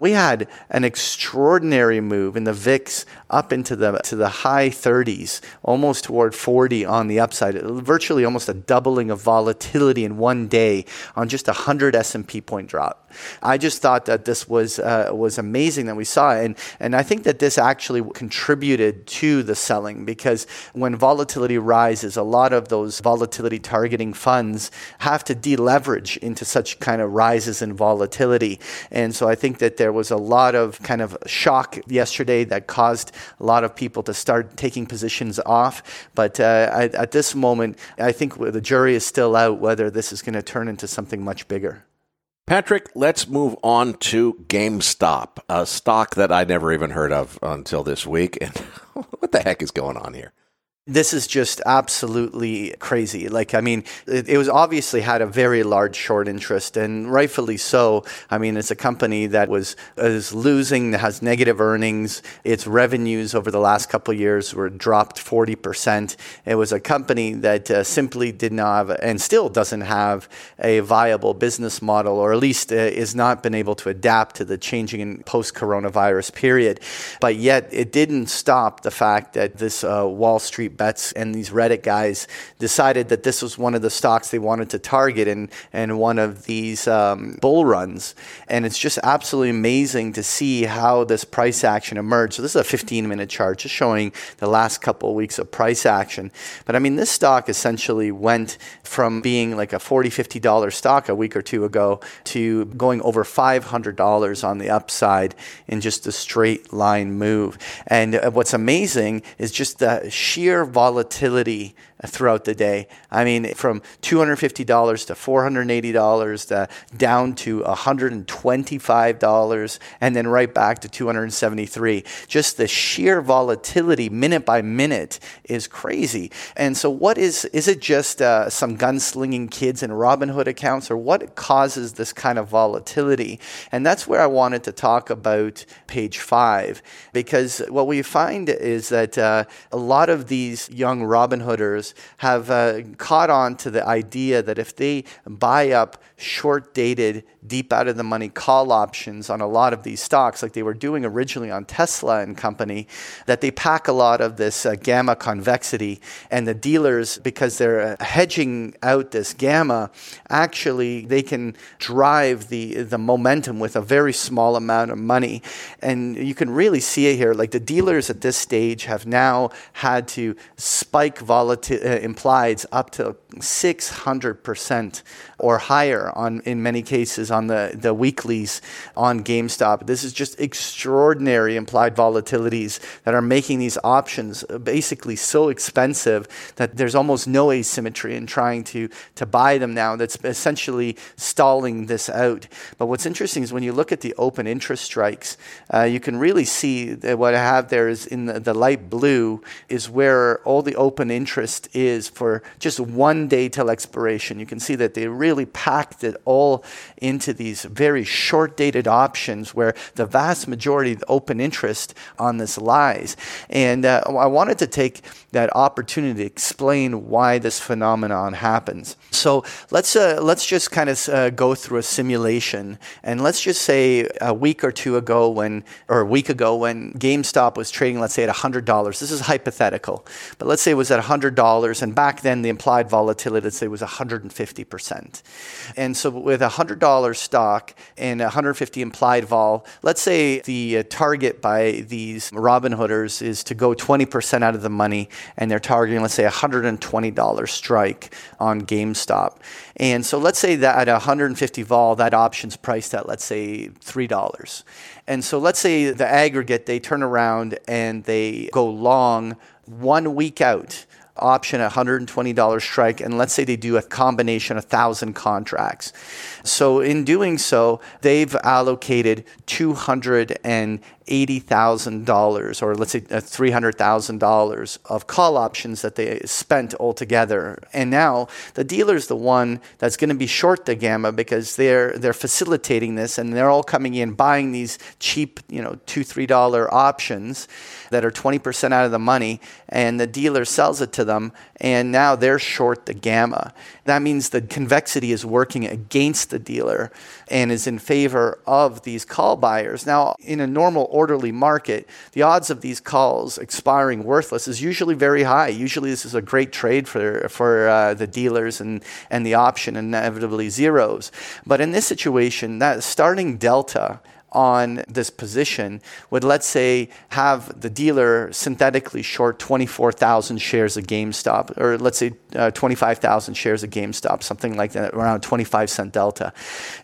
we had an extraordinary move in the VIX up into the high 30s, almost toward 40 on the upside, virtually almost a doubling of volatility in one day on just a 100 S&P point drop. I just thought that this was amazing that we saw it. And I think that this actually contributed to the selling, because when volatility rises, a lot of those volatility targeting funds have to deleverage into such kind of rises in volatility. And so I think that there was a lot of kind of shock yesterday that caused a lot of people to start taking positions off. But at this moment, I think the jury is still out whether this is going to turn into something much bigger. Patrick, let's move on to GameStop, a stock that I never even heard of until this week. And what the heck is going on here? This is just absolutely crazy. Like, I mean, it was obviously had a very large short interest, and rightfully so. I mean, it's a company that is losing, that has negative earnings. Its revenues over the last couple of years were dropped 40%. It was a company that simply did not have, and still doesn't have, a viable business model, or at least is not been able to adapt to the changing post-coronavirus period. But yet, it didn't stop the fact that this Wall Street Bets and these Reddit guys decided that this was one of the stocks they wanted to target in one of these bull runs. And it's just absolutely amazing to see how this price action emerged. So this is a 15-minute chart just showing the last couple of weeks of price action. But I mean, this stock essentially went from being like a $40, $50 stock a week or two ago to going over $500 on the upside in just a straight line move. And what's amazing is just the sheer volatility throughout the day. I mean, from $250 to $480, down to $125, and then right back to $273. Just the sheer volatility minute by minute is crazy. And so what is it just some gunslinging kids in Robinhood accounts, or what causes this kind of volatility? And that's where I wanted to talk about page 5, because what we find is that a lot of these young Robinhooders have caught on to the idea that if they buy up short-dated, deep out-of-the-money call options on a lot of these stocks, like they were doing originally on Tesla and company, that they pack a lot of this gamma convexity, and the dealers, because they're hedging out this gamma, actually they can drive the momentum with a very small amount of money. And you can really see it here. Like, the dealers at this stage have now had to spike implieds up to 600% or higher in many cases on the weeklies on GameStop. This is just extraordinary implied volatilities that are making these options basically so expensive that there's almost no asymmetry in trying to buy them now. That's essentially stalling this out. But what's interesting is when you look at the open interest strikes, you can really see that what I have there is in the light blue is where all the open interest is for just one day till expiration. You can see that they really packed it all into these very short-dated options where the vast majority of the open interest on this lies. And I wanted to take that opportunity to explain why this phenomenon happens. So let's just kind of go through a simulation, and let's just say a week ago when GameStop was trading, let's say at $100. This is hypothetical, but let's say it was at $100. $100. And back then, the implied volatility, let's say, was 150%. And so with a $100 stock and 150 implied vol, let's say the target by these Robinhooders is to go 20% out of the money, and they're targeting, let's say, $120 strike on GameStop. And so let's say that at 150 vol, that option's priced at, let's say, $3. And so let's say the aggregate, they turn around and they go long 1 week out, option at $120 strike, and let's say they do a combination of 1,000 contracts. So in doing so, they've allocated $280,000 or let's say $300,000 of call options that they spent altogether. And now the dealer's the one that's going to be short the gamma because they're facilitating this, and they're all coming in buying these cheap, $2, $3 options that are 20% out of the money, and the dealer sells it to them, and now they're short the gamma. That means the convexity is working against the dealer and is in favor of these call buyers. Now, in a normal orderly market, the odds of these calls expiring worthless is usually very high. Usually this is a great trade for the dealers, and the option inevitably zeros. But in this situation, that starting delta on this position would, let's say, have the dealer synthetically short 24,000 shares of GameStop, or let's say 25,000 shares of GameStop, something like that, around 25-cent delta.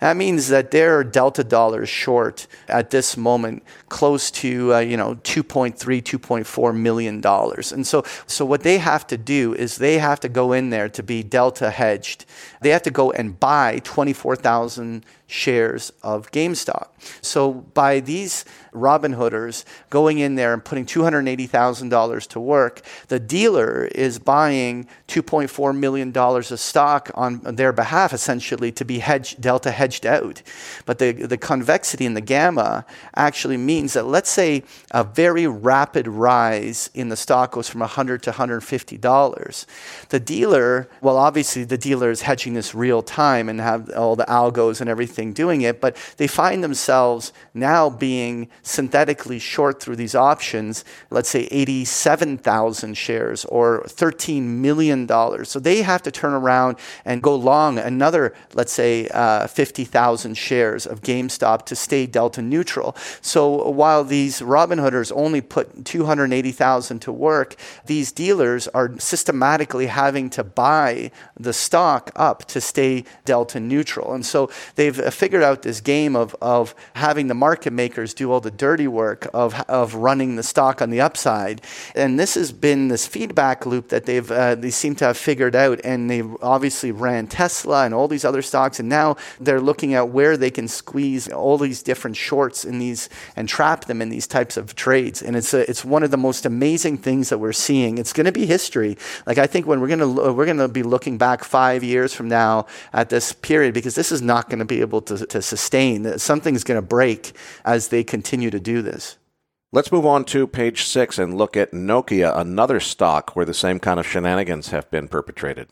That means that they're delta dollars short at this moment, close to $2.3, $2.4 million. And so what they have to do is they have to go in there to be delta hedged. They have to go and buy 24,000 shares of GameStop. So by these Robinhooders going in there and putting $280,000 to work, the dealer is buying $2.4 million of stock on their behalf, essentially, to be delta hedged out. But the convexity in the gamma actually means that, let's say, a very rapid rise in the stock goes from $100 to $150. The dealer, well, obviously the dealer is hedging this real time and have all the algos and everything doing it, but they find themselves now being synthetically short through these options, let's say 87,000 shares or $13 million. So they have to turn around and go long another, let's say 50,000 shares of GameStop to stay delta neutral. So while these Robinhooders only put 280,000 to work, these dealers are systematically having to buy the stock up to stay delta neutral. And so they've figured out this game of having the market makers do all the dirty work of running the stock on the upside. And this has been this feedback loop that they seem to have figured out. And they obviously ran Tesla and all these other stocks. And now they're looking at where they can squeeze all these different shorts in these and trap them in these types of trades. And it's one of the most amazing things that we're seeing. It's going to be history. Like, I think when we're going to be looking back 5 years from now at this period, because this is not going to be able to sustain. Something's going to break as they continue to do this. Let's move on to page 6 and look at Nokia, another stock where the same kind of shenanigans have been perpetrated.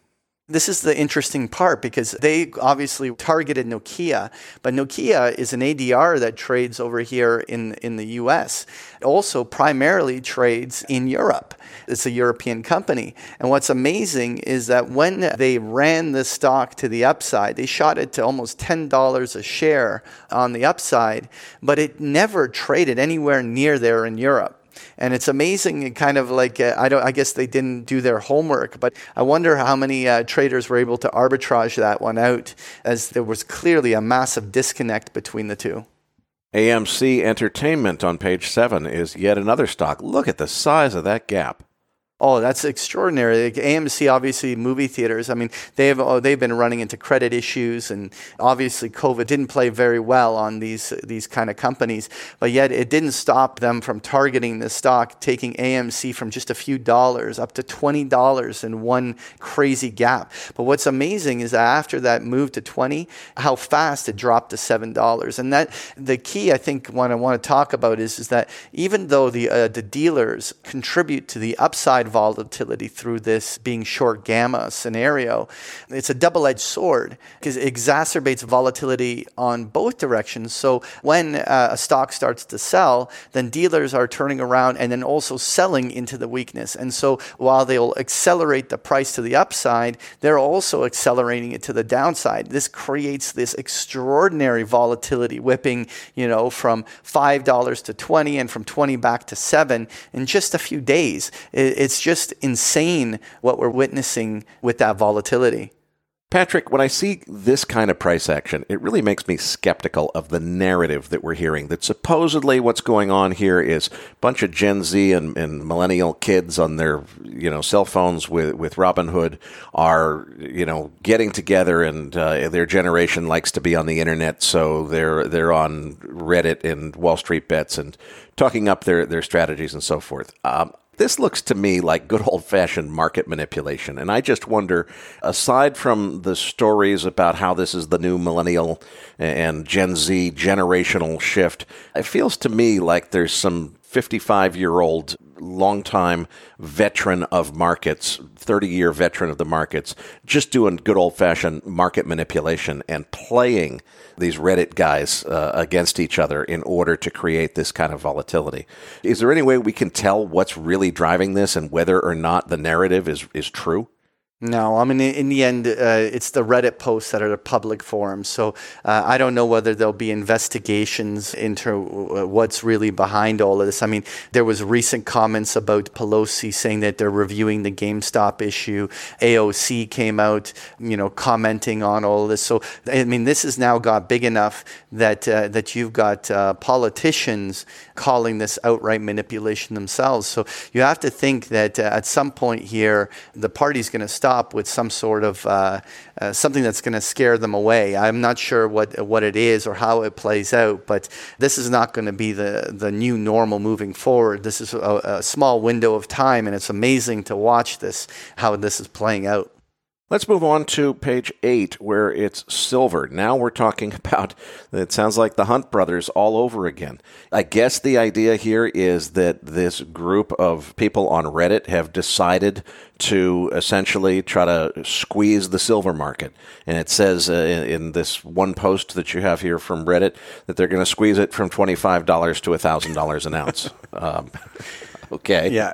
This is the interesting part, because they obviously targeted Nokia, but Nokia is an ADR that trades over here in the US. It also primarily trades in Europe. It's a European company. And what's amazing is that when they ran this stock to the upside, they shot it to almost $10 a share on the upside, but it never traded anywhere near there in Europe. And it's amazing, and kind of like, I guess they didn't do their homework, but I wonder how many traders were able to arbitrage that one out, as there was clearly a massive disconnect between the two. AMC Entertainment on page 7 is yet another stock. Look at the size of that gap. Oh, that's extraordinary. Like AMC, obviously, movie theaters, I mean, they've been running into credit issues, and obviously COVID didn't play very well on these kind of companies, but yet it didn't stop them from targeting this stock, taking AMC from just a few dollars up to $20 in one crazy gap. But what's amazing is that after that move to 20, how fast it dropped to $7. And that the key, I think, what I want to talk about is that even though the dealers contribute to the upside downside volatility through this being short gamma scenario, it's a double-edged sword because it exacerbates volatility on both directions. So when a stock starts to sell, then dealers are turning around and then also selling into the weakness. And so while they'll accelerate the price to the upside, they're also accelerating it to the downside. This creates this extraordinary volatility whipping, from $5 to 20 and from 20 back to 7 in just a few days. It's just insane what we're witnessing with that volatility. Patrick, when I see this kind of price action, it really makes me skeptical of the narrative that we're hearing, that supposedly what's going on here is a bunch of Gen Z and millennial kids on their cell phones with Robinhood are getting together, and their generation likes to be on the internet, so they're on Reddit and Wall Street Bets and talking up their strategies and so forth. This looks to me like good old-fashioned market manipulation. And I just wonder, aside from the stories about how this is the new millennial and Gen Z generational shift, it feels to me like there's some 55-year-old longtime veteran of markets, 30-year veteran of the markets, just doing good old-fashioned market manipulation and playing these Reddit guys against each other in order to create this kind of volatility. Is there any way we can tell what's really driving this and whether or not the narrative is true? No, I mean, in the end, it's the Reddit posts that are the public forums. So I don't know whether there'll be investigations into what's really behind all of this. I mean, there was recent comments about Pelosi saying that they're reviewing the GameStop issue. AOC came out, commenting on all of this. So, I mean, this has now got big enough that you've got politicians calling this outright manipulation themselves. So you have to think that at some point here, the party's going to stop with some sort of something that's going to scare them away. I'm not sure what it is or how it plays out, but this is not going to be the new normal moving forward. This is a small window of time, and it's amazing to watch this, how this is playing out. Let's move on to page 8, where it's silver. Now we're talking about, it sounds like the Hunt brothers all over again. I guess the idea here is that this group of people on Reddit have decided to essentially try to squeeze the silver market. And it says in this one post that you have here from Reddit that they're going to squeeze it from $25 to $1,000 an ounce. Okay. Yeah.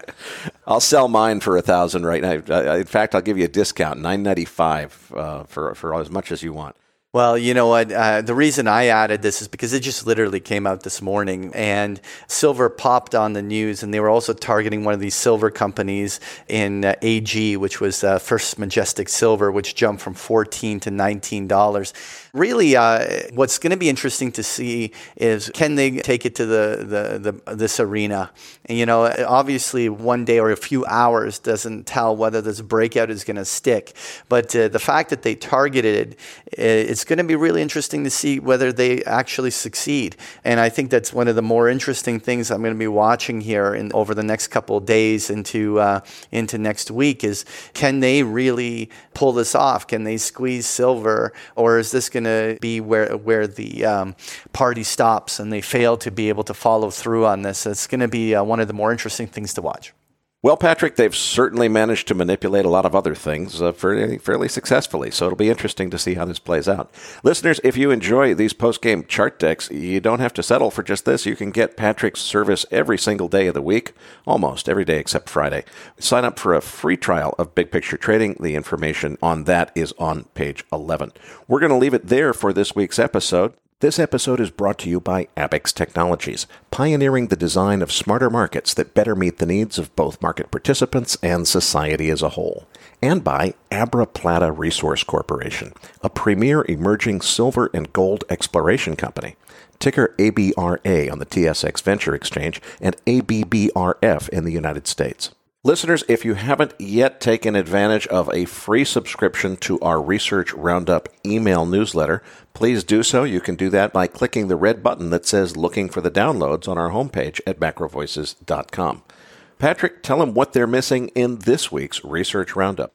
I'll sell mine for $1,000 right now. In fact, I'll give you a discount, $9.95 for as much as you want. Well, you know what? The reason I added this is because it just literally came out this morning, and silver popped on the news, and they were also targeting one of these silver companies in AG, which was First Majestic Silver, which jumped from $14 to $19. Really, what's going to be interesting to see is, can they take it to this arena? And, obviously one day or a few hours doesn't tell whether this breakout is going to stick. But the fact that they targeted it's going to be really interesting to see whether they actually succeed. And I think that's one of the more interesting things I'm going to be watching here over the next couple of days into next week is, can they really pull this off? Can they squeeze silver? Or is this going to be where the party stops and they fail to be able to follow through on this? It's going to be one of the more interesting things to watch. Well, Patrick, they've certainly managed to manipulate a lot of other things fairly successfully, so it'll be interesting to see how this plays out. Listeners, if you enjoy these post-game chart decks, you don't have to settle for just this. You can get Patrick's service every single day of the week, almost every day except Friday. Sign up for a free trial of Big Picture Trading. The information on that is on page 11. We're going to leave it there for this week's episode. This episode is brought to you by Abex Technologies, pioneering the design of smarter markets that better meet the needs of both market participants and society as a whole. And by Abra Plata Resource Corporation, a premier emerging silver and gold exploration company. Ticker ABRA on the TSX Venture Exchange and ABBRF in the United States. Listeners, if you haven't yet taken advantage of a free subscription to our Research Roundup email newsletter, please do so. You can do that by clicking the red button that says Looking for the Downloads on our homepage at MacroVoices.com. Patrick, tell them what they're missing in this week's Research Roundup.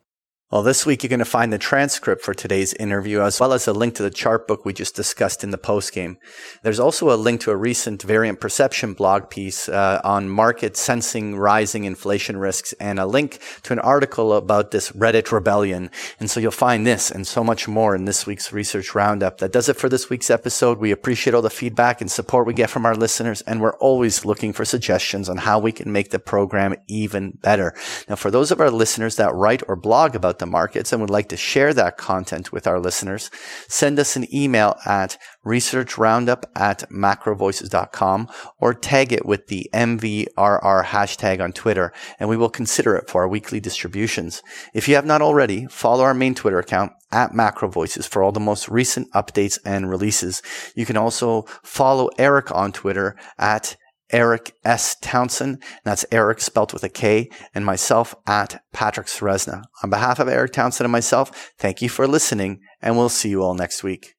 Well, this week you're going to find the transcript for today's interview, as well as a link to the chart book we just discussed in the postgame. There's also a link to a recent Variant Perception blog piece on market sensing rising inflation risks, and a link to an article about this Reddit rebellion. And so you'll find this and so much more in this week's Research Roundup. That does it for this week's episode. We appreciate all the feedback and support we get from our listeners, and we're always looking for suggestions on how we can make the program even better. Now, for those of our listeners that write or blog about the markets and would like to share that content with our listeners, send us an email at researchroundup@macrovoices.com or tag it with the MVRR hashtag on Twitter, and we will consider it for our weekly distributions. If you have not already, follow our main Twitter account at MacroVoices for all the most recent updates and releases. You can also follow Eric on Twitter at Eric S. Townsend, and that's Eric spelt with a K, and myself at Patrick Ceresna. On behalf of Eric Townsend and myself, thank you for listening, and we'll see you all next week.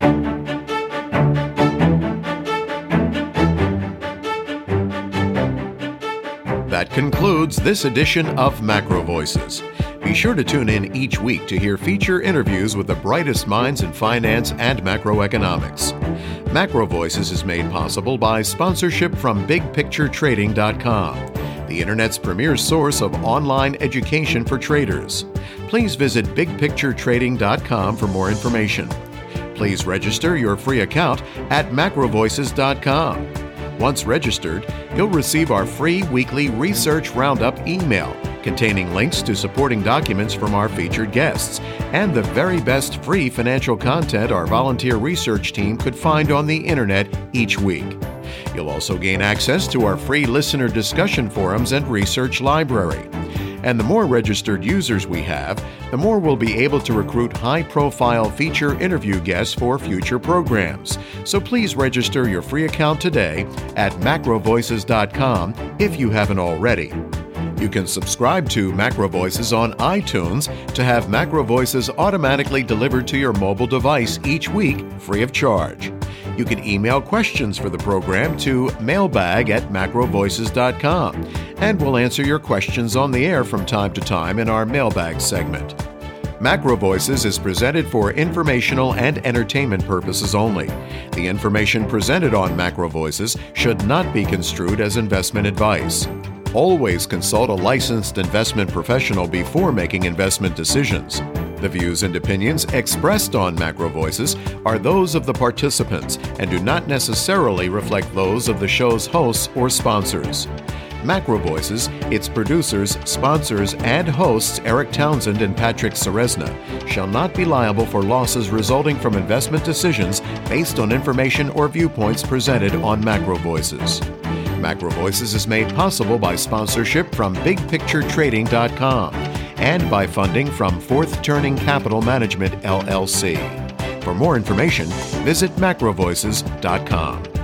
That concludes this edition of Macro Voices. Be sure to tune in each week to hear feature interviews with the brightest minds in finance and macroeconomics. Macro Voices is made possible by sponsorship from BigPictureTrading.com, the Internet's premier source of online education for traders. Please visit BigPictureTrading.com for more information. Please register your free account at MacroVoices.com. Once registered, you'll receive our free weekly Research Roundup email containing links to supporting documents from our featured guests and the very best free financial content our volunteer research team could find on the internet each week. You'll also gain access to our free listener discussion forums and research library. And the more registered users we have, the more we'll be able to recruit high-profile feature interview guests for future programs. So please register your free account today at macrovoices.com if you haven't already. You can subscribe to Macro Voices on iTunes to have Macro Voices automatically delivered to your mobile device each week, free of charge. You can email questions for the program to mailbag@macrovoices.com, and we'll answer your questions on the air from time to time in our mailbag segment. Macro Voices is presented for informational and entertainment purposes only. The information presented on Macro Voices should not be construed as investment advice. Always consult a licensed investment professional before making investment decisions. The views and opinions expressed on Macro Voices are those of the participants and do not necessarily reflect those of the show's hosts or sponsors. Macro Voices, its producers, sponsors, and hosts Eric Townsend and Patrick Ceresna shall not be liable for losses resulting from investment decisions based on information or viewpoints presented on Macro Voices. Macro Voices is made possible by sponsorship from BigPictureTrading.com and by funding from Fourth Turning Capital Management, LLC. For more information, visit MacroVoices.com.